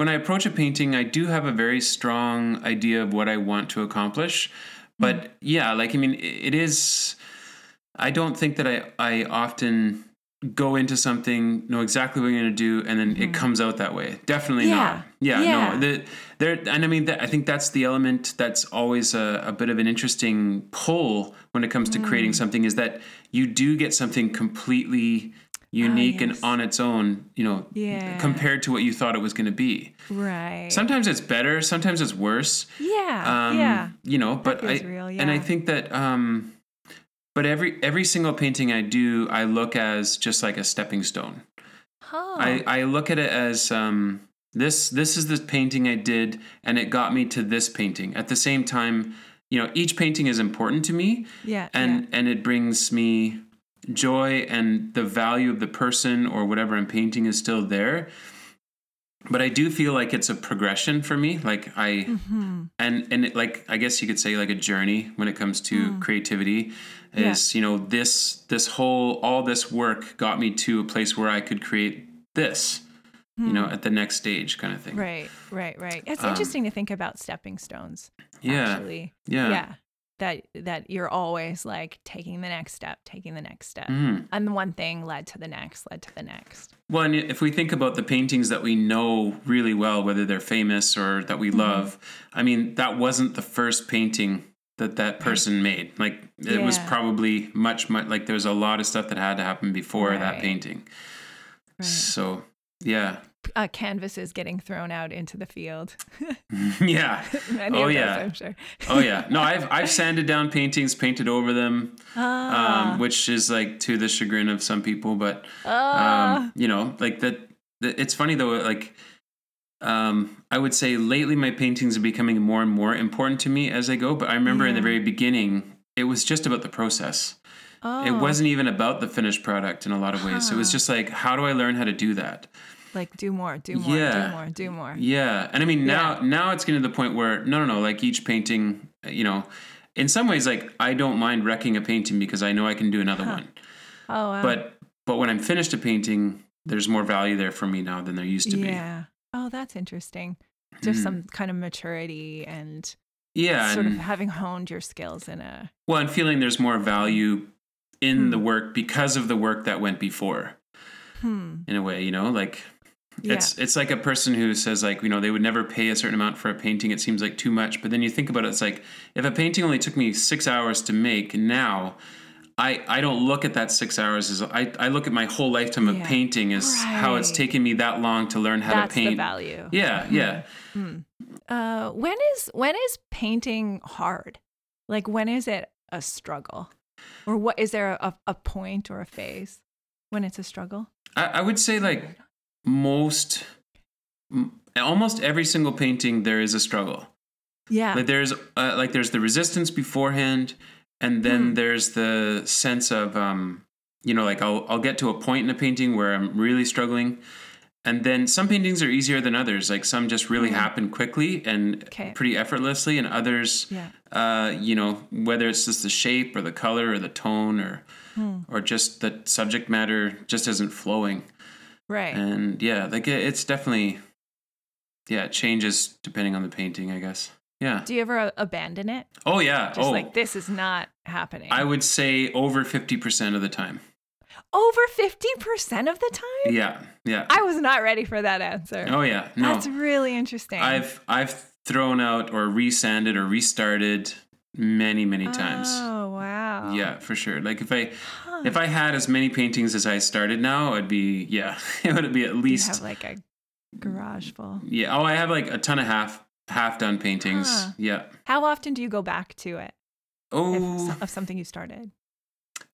a painting, I do have a very strong idea of what I want to accomplish. But like, I mean, it is, I don't think that I often go into something, know exactly what I'm going to do, and then it comes out that way. Definitely not. Yeah. No. And I mean, I think that's the element that's always a bit of an interesting pull when it comes to creating something, is that you do get something completely unique and on its own, you know, compared to what you thought it was going to be. Right. Sometimes it's better. Sometimes it's worse. Yeah. You know, but and I think that, but every single painting I do, I look as just like a stepping stone. Oh. I look at it as this is the painting I did, and it got me to this painting. At the same time, you know, each painting is important to me. Yeah. And it brings me joy, and the value of the person or whatever I'm painting is still there. But I do feel like it's a progression for me. Like I, and it, like, I guess you could say like a journey when it comes to creativity is, you know, this whole, all this work got me to a place where I could create this, you know, at the next stage kind of thing. Right. It's interesting to think about stepping stones. Yeah. That you're always like taking the next step. And the one thing led to the next. Well, and if we think about the paintings that we know really well, whether they're famous or that we love, I mean, that wasn't the first painting that person made. Like it was probably much, like there was a lot of stuff that had to happen before that painting. Right. So, yeah. Canvases getting thrown out into the field. Many of those, I'm sure. No, I've sanded down paintings, painted over them, which is like to the chagrin of some people. But you know, like that. It's funny though. Like I would say lately, my paintings are becoming more and more important to me as I go. But I remember in the very beginning, it was just about the process. Oh. It wasn't even about the finished product in a lot of ways. It was just like, how do I learn how to do that? Like do more. Yeah. And I mean, now it's getting to the point where, no, like each painting, you know, in some ways, like I don't mind wrecking a painting because I know I can do another one. Oh, wow. But when I'm finished a painting, there's more value there for me now than there used to be. Yeah. Oh, that's interesting. Just some kind of maturity and sort of having honed your skills in a... Well, and feeling there's more value in the work because of the work that went before. In a way, you know, like... It's like a person who says like, you know, they would never pay a certain amount for a painting. It seems like too much. But then you think about it, it's like if a painting only took me 6 hours to make now, I don't look at that 6 hours as I look at my whole lifetime of painting as how it's taken me that long to learn how to paint. That's the value. When is painting hard? Like when is it a struggle? Or what is there a point or a phase when it's a struggle? I would say like almost every single painting, there is a struggle. Yeah. Like there's the resistance beforehand. And then there's the sense of, you know, like I'll get to a point in a painting where I'm really struggling. And then some paintings are easier than others. Like some just really happen quickly and pretty effortlessly. And others, you know, whether it's just the shape or the color or the tone or just the subject matter just isn't flowing. Right. And like it's definitely, it changes depending on the painting, I guess. Yeah. Do you ever abandon it? Oh, yeah. Just like, this is not happening. I would say over 50% of the time. Over 50% of the time? Yeah. Yeah. I was not ready for that answer. Oh, yeah. No. That's really interesting. I've thrown out or resanded or restarted many, many times. Oh, wow. Yeah, for sure. Like if I had as many paintings as I started now, I'd be, it would be at least. You have like a garage full. Yeah. Oh, I have like a ton of half done paintings. Huh. Yeah. How often do you go back to it? Oh, of something you started.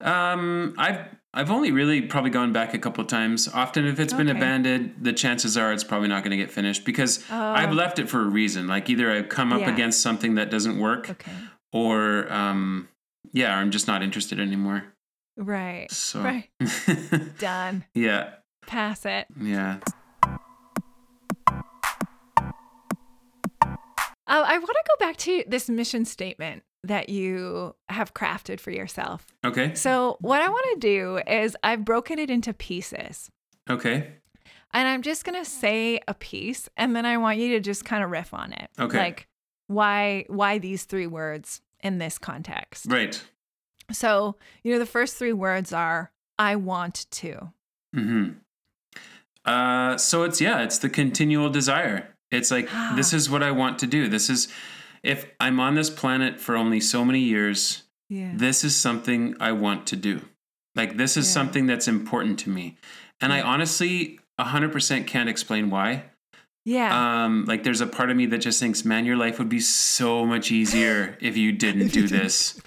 I've only really probably gone back a couple of times. Often if it's been abandoned, the chances are it's probably not going to get finished because I've left it for a reason. Like either I've come up against something that doesn't work. Okay. Or, I'm just not interested anymore. Right. So. Right. Done. Yeah. Pass it. Yeah. I want to go back to this mission statement that you have crafted for yourself. Okay. So what I want to do is I've broken it into pieces. Okay. And I'm just going to say a piece, and then I want you to just kind of riff on it. Okay. Like, why these three words in this context? Right. So, you know, the first three words are, I want to. So it's the continual desire. It's like, this is what I want to do. This is, if I'm on this planet for only so many years, this is something I want to do. Like, this is something that's important to me. And I honestly 100% can't explain why. Yeah. Like there's a part of me that just thinks, man, your life would be so much easier if you didn't do this.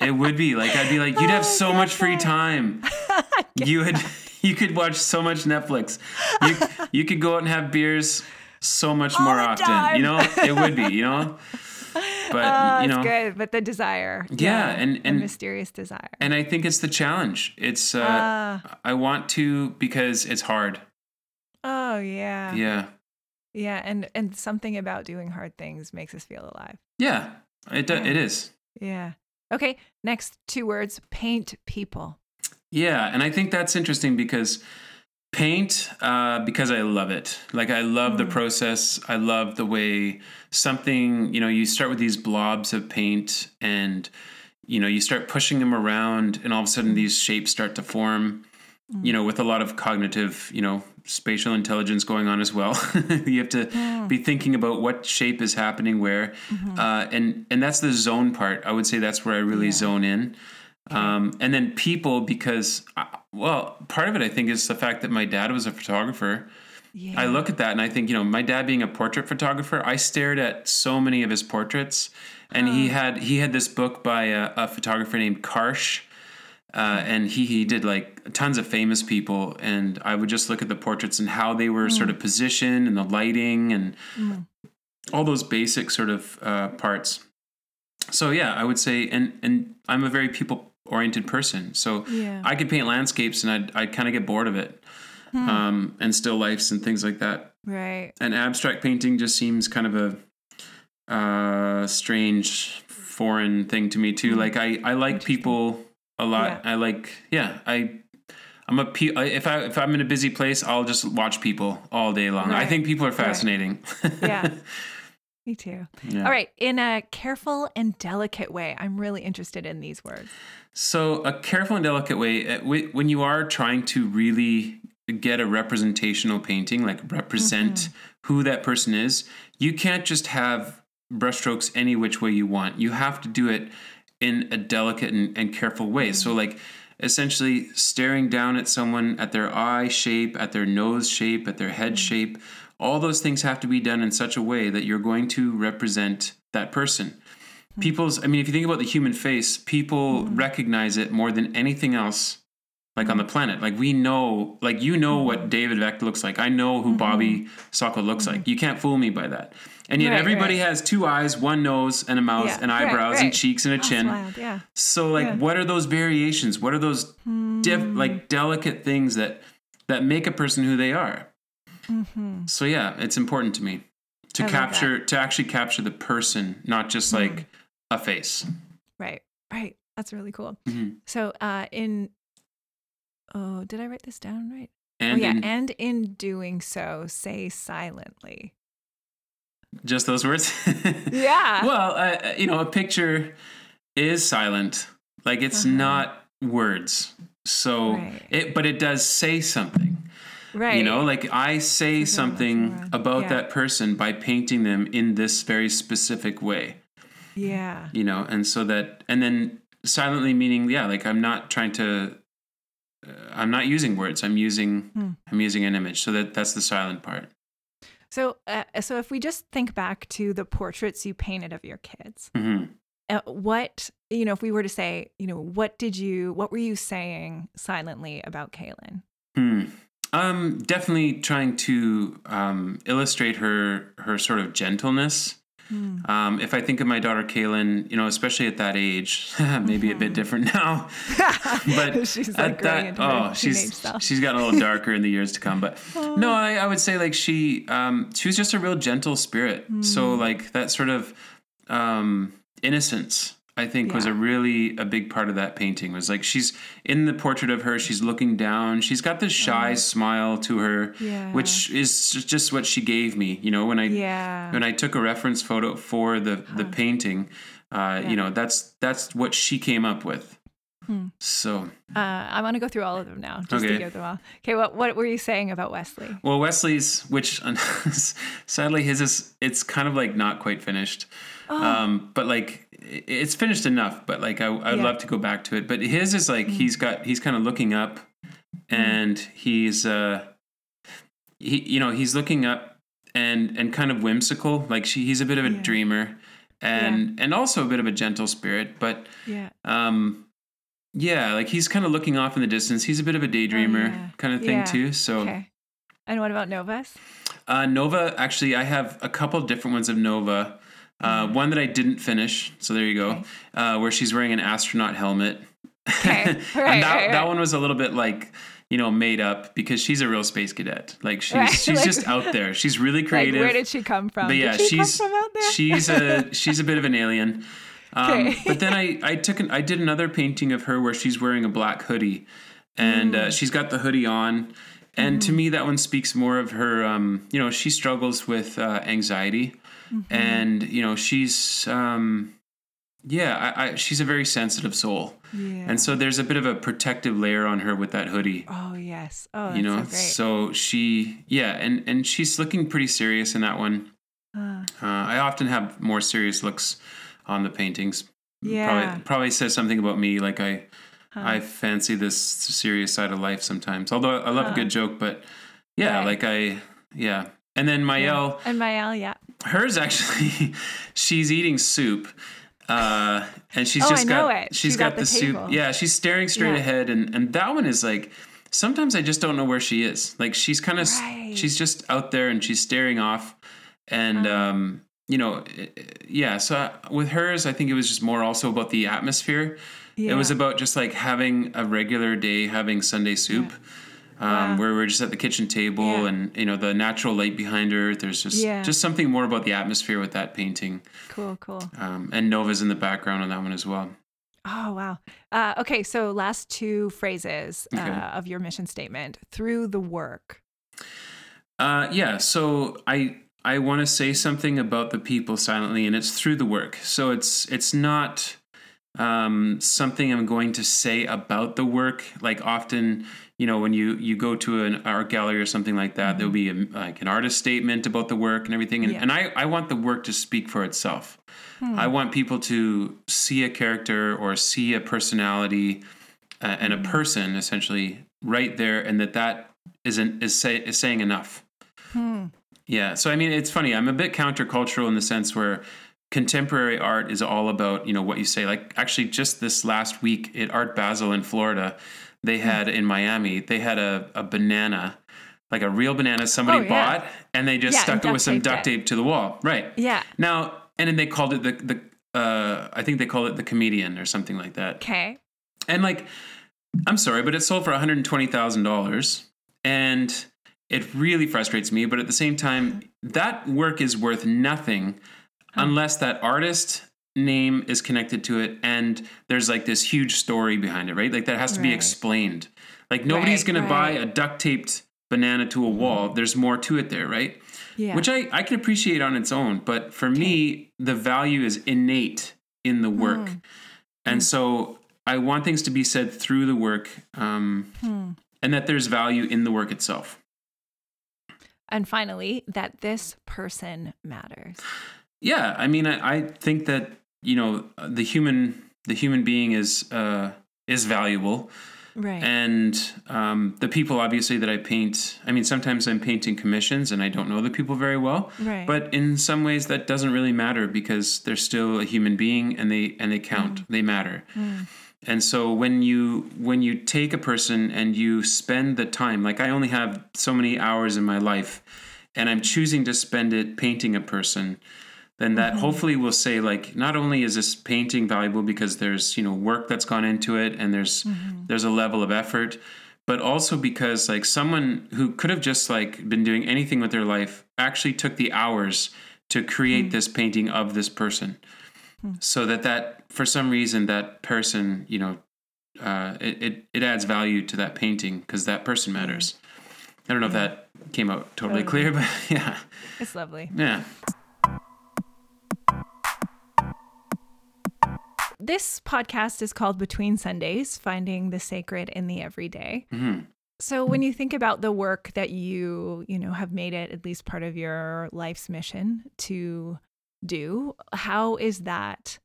It would be like, I'd be like, you'd have so much free time. You could watch so much Netflix. You could go out and have beers so much all more often, time. You know, it would be, you know, but you know, it's good. But the desire. Yeah. And the mysterious desire. And I think it's the challenge. It's, I want to, because it's hard. Oh yeah. Yeah. Yeah, and something about doing hard things makes us feel alive. Yeah, it is. Yeah. Okay, next two words, paint people. Yeah, and I think that's interesting because paint, because I love it. Like, I love the process. I love the way something, you know, you start with these blobs of paint and, you know, you start pushing them around and all of a sudden these shapes start to form, you know, with a lot of cognitive, you know, spatial intelligence going on as well. You have to be thinking about what shape is happening where. And that's the zone part. I would say that's where I really zone in. And then people, because, part of it, I think, is the fact that my dad was a photographer. Yeah. I look at that and I think, you know, my dad being a portrait photographer, I stared at so many of his portraits. And he had this book by a photographer named Karsh. And he did like tons of famous people, and I would just look at the portraits and how they were sort of positioned and the lighting and all those basic sort of parts. So yeah, I would say, and I'm a very people oriented person, so I could paint landscapes and I'd kind of get bored of it, and still lifes and things like that. Right. And abstract painting just seems kind of a strange, foreign thing to me too. Like I like people a lot. Yeah. I like, if I'm in a busy place, I'll just watch people all day long. Right. I think people are fascinating. Right. Yeah. Me too. Yeah. All right. In a careful and delicate way, I'm really interested in these words. So a careful and delicate way, when you are trying to really get a representational painting, like represent who that person is, you can't just have brushstrokes any which way you want. You have to do it in a delicate and careful way. So like essentially staring down at someone, at their eye shape, at their nose shape, at their head shape, all those things have to be done in such a way that you're going to represent that person. People's, I mean, if you think about the human face, people recognize it more than anything else, like on the planet. Like we know, like, you know what David Vecht looks like. I know who Bobby Sockel looks like. You can't fool me by that. And yet everybody has two eyes, one nose, and a mouth, and eyebrows, and cheeks, and a chin. Wild, yeah. So, like, what are those variations? What are those delicate things that make a person who they are? So, yeah, it's important to me to actually capture the person, not just like a face. Right, right. That's really cool. So, did I write this down right? And in doing so, say silently. Just those words? Yeah. Well, you know, a picture is silent. Like, it's not words. So but it does say something. Right. You know, like I say something about that person by painting them in this very specific way. Yeah. You know, and so that, and then silently meaning, like I'm not trying to, I'm not using words. I'm using an image. So that's the silent part. So, so if we just think back to the portraits you painted of your kids, what, you know, if we were to say, you know, what were you saying silently about Kaylin? Definitely trying to illustrate her sort of gentleness. If I think of my daughter Kaylin, you know, especially at that age, maybe a bit different now, but she's at that, she's gotten a little darker in the years to come. But no, I would say like she was just a real gentle spirit. So like that sort of innocence, I think, was a big part of that painting. Was like she's in the portrait of her, she's looking down. She's got this shy smile to her, which is just what she gave me. You know, when I took a reference photo for the painting, you know, that's what she came up with. So I want to go through all of them now, just to give them all. Okay, what were you saying about Wesley? Well, Wesley's, which sadly his is, it's kind of like not quite finished, but like it's finished enough. But like I'd love to go back to it. But his is like he's kind of looking up, and he's he's looking up and kind of whimsical. Like he's a bit of a dreamer, and also a bit of a gentle spirit. But yeah, like he's kind of looking off in the distance. He's a bit of a daydreamer kind of thing too. So, and what about Nova's? Nova, actually, I have a couple different ones of Nova. One that I didn't finish. So there you go. Okay. Where she's wearing an astronaut helmet. Okay, right, and that one was a little bit like, you know, made up, because she's a real space cadet. Like she's like, just out there. She's really creative. Like, where did she come from? But yeah, come from out there? she's a bit of an alien. Okay. But then I did another painting of her where she's wearing a black hoodie, and she's got the hoodie on. And to me, that one speaks more of her, she struggles with anxiety, and, you know, she's, she's a very sensitive soul. Yeah. And so there's a bit of a protective layer on her with that hoodie. Oh, yes. Oh, that's so great. So she, and she's looking pretty serious in that one. I often have more serious looks on the paintings. Yeah. Probably says something about me, like I fancy this serious side of life sometimes. Although I love a good joke, but And then Maëlle. Yeah. And Maëlle, yeah. Hers actually, she's eating soup. And she's got the soup. Yeah, she's staring straight ahead. And that one is like, sometimes I just don't know where she is. Like she's kind of, she's just out there and she's staring off. And, so with hers, I think it was just more also about the atmosphere. Yeah. It was about just like having a regular day, having Sunday soup, where we're just at the kitchen table and, you know, the natural light behind her. There's just something more about the atmosphere with that painting. Cool. And Nova's in the background on that one as well. Oh, wow. Okay. So last two phrases of your mission statement: through the work. So I want to say something about the people silently, and it's through the work. So it's not... something I'm going to say about the work. Like often, you know, when you go to an art gallery or something like that, there'll be an artist statement about the work and everything. And, I want the work to speak for itself. I want people to see a character or see a personality and a person essentially right there. And that is saying enough. Yeah. So, I mean, it's funny. I'm a bit countercultural in the sense where contemporary art is all about, you know, what you say. Like actually just this last week at Art Basel in Florida, they had in Miami, they had a banana, like a real banana somebody bought, and they just stuck it with some duct tape to the wall. Right. Yeah. Now, and then they called it I think they called it the comedian or something like that. Okay. And like, I'm sorry, but it sold for $120,000 and it really frustrates me. But at the same time, that work is worth nothing unless that artist name is connected to it and there's like this huge story behind it, right? Like that has to be explained. Like nobody's going to buy a duct taped banana to a wall. There's more to it there, right? Yeah. Which I can appreciate on its own, but for me, the value is innate in the work. And so I want things to be said through the work, and that there's value in the work itself. And finally, that this person matters. Yeah, I mean, I think that, you know, the human being is valuable, right? And the people, obviously, that I paint. I mean, sometimes I'm painting commissions, and I don't know the people very well, right? But in some ways, that doesn't really matter because they're still a human being, and they count, they matter. And so when you take a person and you spend the time, like I only have so many hours in my life, and I'm choosing to spend it painting a person. Then that hopefully will say, like, not only is this painting valuable because there's, you know, work that's gone into it and there's a level of effort, but also because like someone who could have just like been doing anything with their life actually took the hours to create this painting of this person. So that for some reason that person, you know, it adds value to that painting because that person matters. I don't know if that came out totally clear, but yeah. It's lovely. Yeah. This podcast is called Between Sundays, Finding the Sacred in the Everyday. So when you think about the work that you know, have made it at least part of your life's mission to do, how is that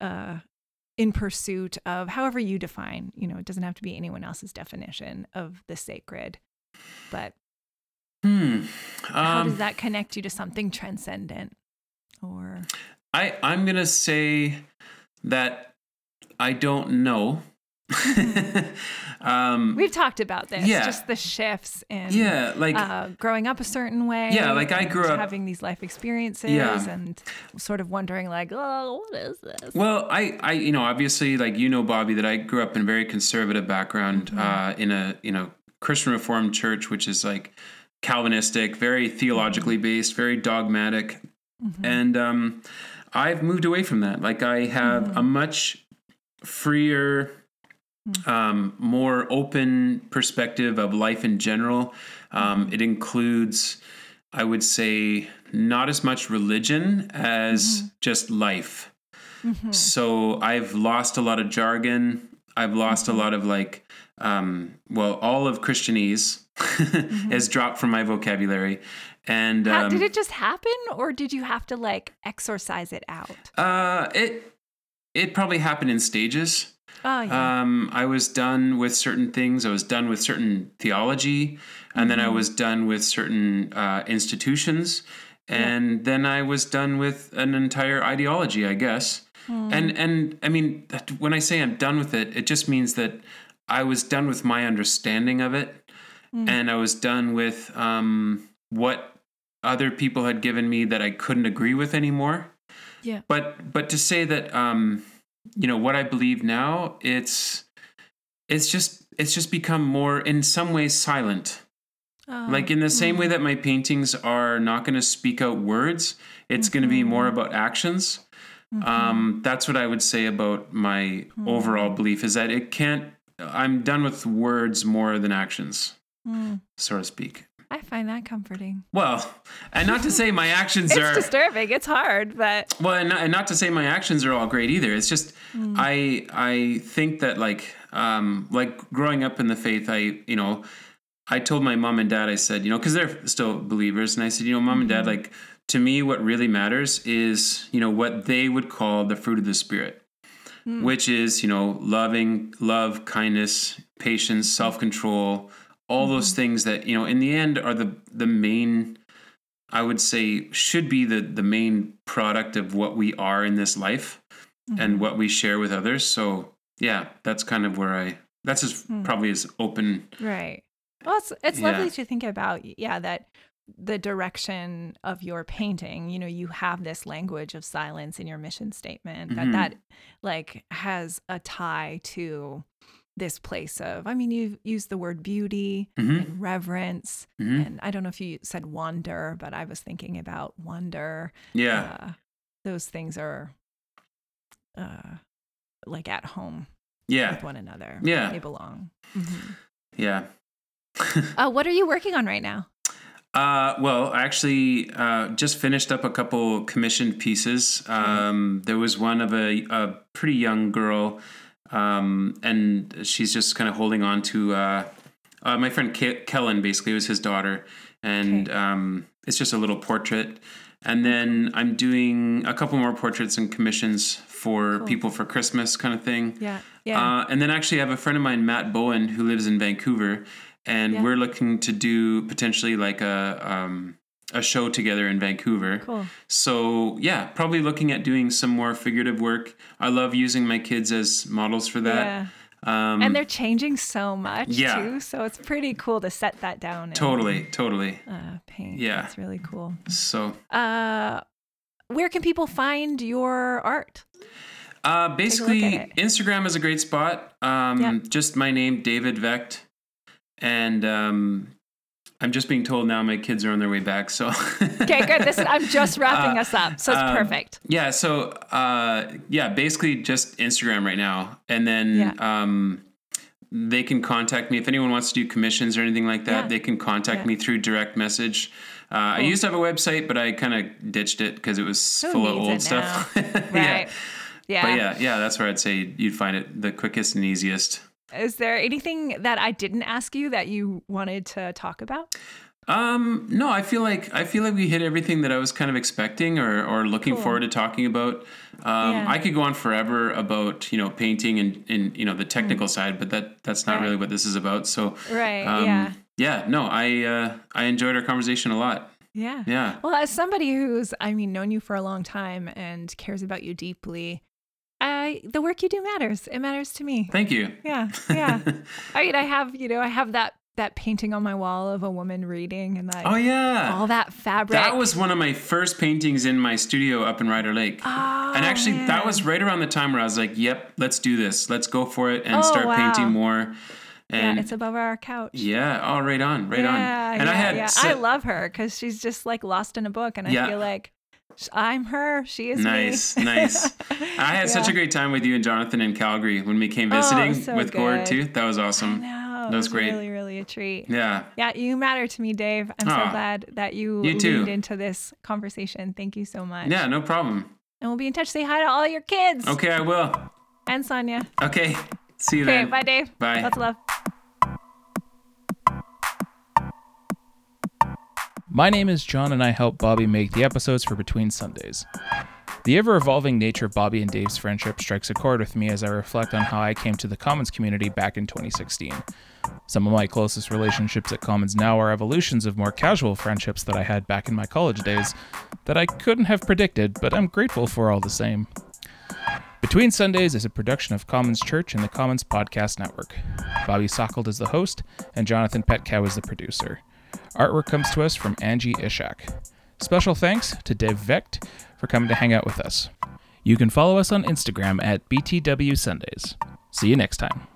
in pursuit of however you define, you know, it doesn't have to be anyone else's definition of the sacred, but how does that connect you to something transcendent? Or I'm going to say... that I don't know. We've talked about this, just the shifts in like growing up a certain way. Yeah, like I grew up having these life experiences and sort of wondering like, oh, what is this? Well, I you know, obviously, like, you know, Bobby, that I grew up in a very conservative background, in a, you know, Christian Reformed Church, which is like Calvinistic, very theologically based, very dogmatic. Mm-hmm. And I've moved away from that. Like I have a much freer, more open perspective of life in general. It includes, I would say, not as much religion as just life. Mm-hmm. So I've lost a lot of jargon. I've lost a lot of like, all of Christianese has dropped from my vocabulary. And did it just happen, or did you have to like exorcise it out? It probably happened in stages. Oh, yeah. I was done with certain things. I was done with certain theology, and then I was done with certain institutions, and then I was done with an entire ideology, I guess. Mm. And I mean, when I say I'm done with it, it just means that I was done with my understanding of it, and I was done with what other people had given me that I couldn't agree with anymore. Yeah. But to say that, you know, what I believe now, it's just become more in some ways silent. Like in the same way that my paintings are not going to speak out words, it's going to be more about actions. Mm-hmm. That's what I would say about my overall belief, is that I'm done with words more than actions, so to speak. I find that comforting. Well, and not to say my actions are... It's disturbing. It's hard, but... Well, and not to say my actions are all great either. It's just, I think that like growing up in the faith, I told my mom and dad, I said, you know, because they're still believers. And I said, you know, mom and dad, like, to me, what really matters is, you know, what they would call the fruit of the Spirit, which is, you know, love, kindness, patience, self-control, all those things that, you know, in the end are the main, I would say, should be the main product of what we are in this life and what we share with others. So yeah, that's kind of where that's as probably as open. Right. Well, it's lovely to think about, that the direction of your painting, you know, you have this language of silence in your mission statement that like has a tie to this place of, I mean, you've used the word beauty and reverence, and I don't know if you said wonder, but I was thinking about wonder. Yeah. Those things are like at home with one another. Yeah. They belong. Mm-hmm. Yeah. What are you working on right now? I actually just finished up a couple commissioned pieces. There was one of a pretty young girl, and she's just kind of holding on to my friend Kaylin, basically, was his daughter. And it's just a little portrait. And then I'm doing a couple more portraits and commissions for people for Christmas kind of thing. Yeah, yeah. And then actually I have a friend of mine, Matt Bowen, who lives in Vancouver. And we're looking to do potentially like a show together in Vancouver. Cool. So yeah, probably looking at doing some more figurative work. I love using my kids as models for that. Yeah. And they're changing so much too. So it's pretty cool to set that down. And, totally. Paint. Yeah. It's really cool. So, where can people find your art? Basically Instagram is a great spot. Just my name, David Vecht. And I'm just being told now my kids are on their way back. So okay, good. I'm just wrapping us up, so it's perfect. Yeah. So basically just Instagram right now, and then they can contact me if anyone wants to do commissions or anything like that. Yeah. They can contact me through direct message. I used to have a website, but I kind of ditched it because it was full of old stuff. Right. Yeah. But yeah. That's where I'd say you'd find it the quickest and easiest. Is there anything that I didn't ask you that you wanted to talk about? No, I feel like we hit everything that I was kind of expecting or looking forward to talking about. I could go on forever about, you know, painting and you know, the technical side, but that's not really what this is about. So I enjoyed our conversation a lot. Yeah. Yeah. Well, as somebody who's, I mean, known you for a long time and cares about you deeply, the work you do matters. It matters to me. Thank you. Yeah. Yeah. I mean, I have that painting on my wall of a woman reading and like, all that fabric. That was one of my first paintings in my studio up in Rider Lake. Oh, and actually that was right around the time where I was like, yep, let's do this. Let's go for it and start painting more. And yeah, it's above our couch. Yeah. Oh, right on. Right on. And yeah, I love her because she's just like lost in a book. And I feel like I'm her. She is me. Nice. I had such a great time with you and Jonathan in Calgary when we came visiting with Gord too. That was awesome. That was great. Really, really a treat. Yeah. Yeah. You matter to me, Dave. I'm so glad that you leaned into this conversation. Thank you so much. Yeah, no problem. And we'll be in touch. Say hi to all your kids. Okay, I will. And Sonia. Okay. See you then. Okay, bye, Dave. Bye. Lots of love. My name is John, and I help Bobby make the episodes for Between Sundays. The ever-evolving nature of Bobby and Dave's friendship strikes a chord with me as I reflect on how I came to the Commons community back in 2016. Some of my closest relationships at Commons now are evolutions of more casual friendships that I had back in my college days that I couldn't have predicted, but I'm grateful for all the same. Between Sundays is a production of Commons Church and the Commons Podcast Network. Bobby Sockel is the host, and Jonathan Petkow is the producer. Artwork comes to us from Angie Ishak. Special thanks to Dave Vecht for coming to hang out with us. You can follow us on Instagram at BTW Sundays. See you next time.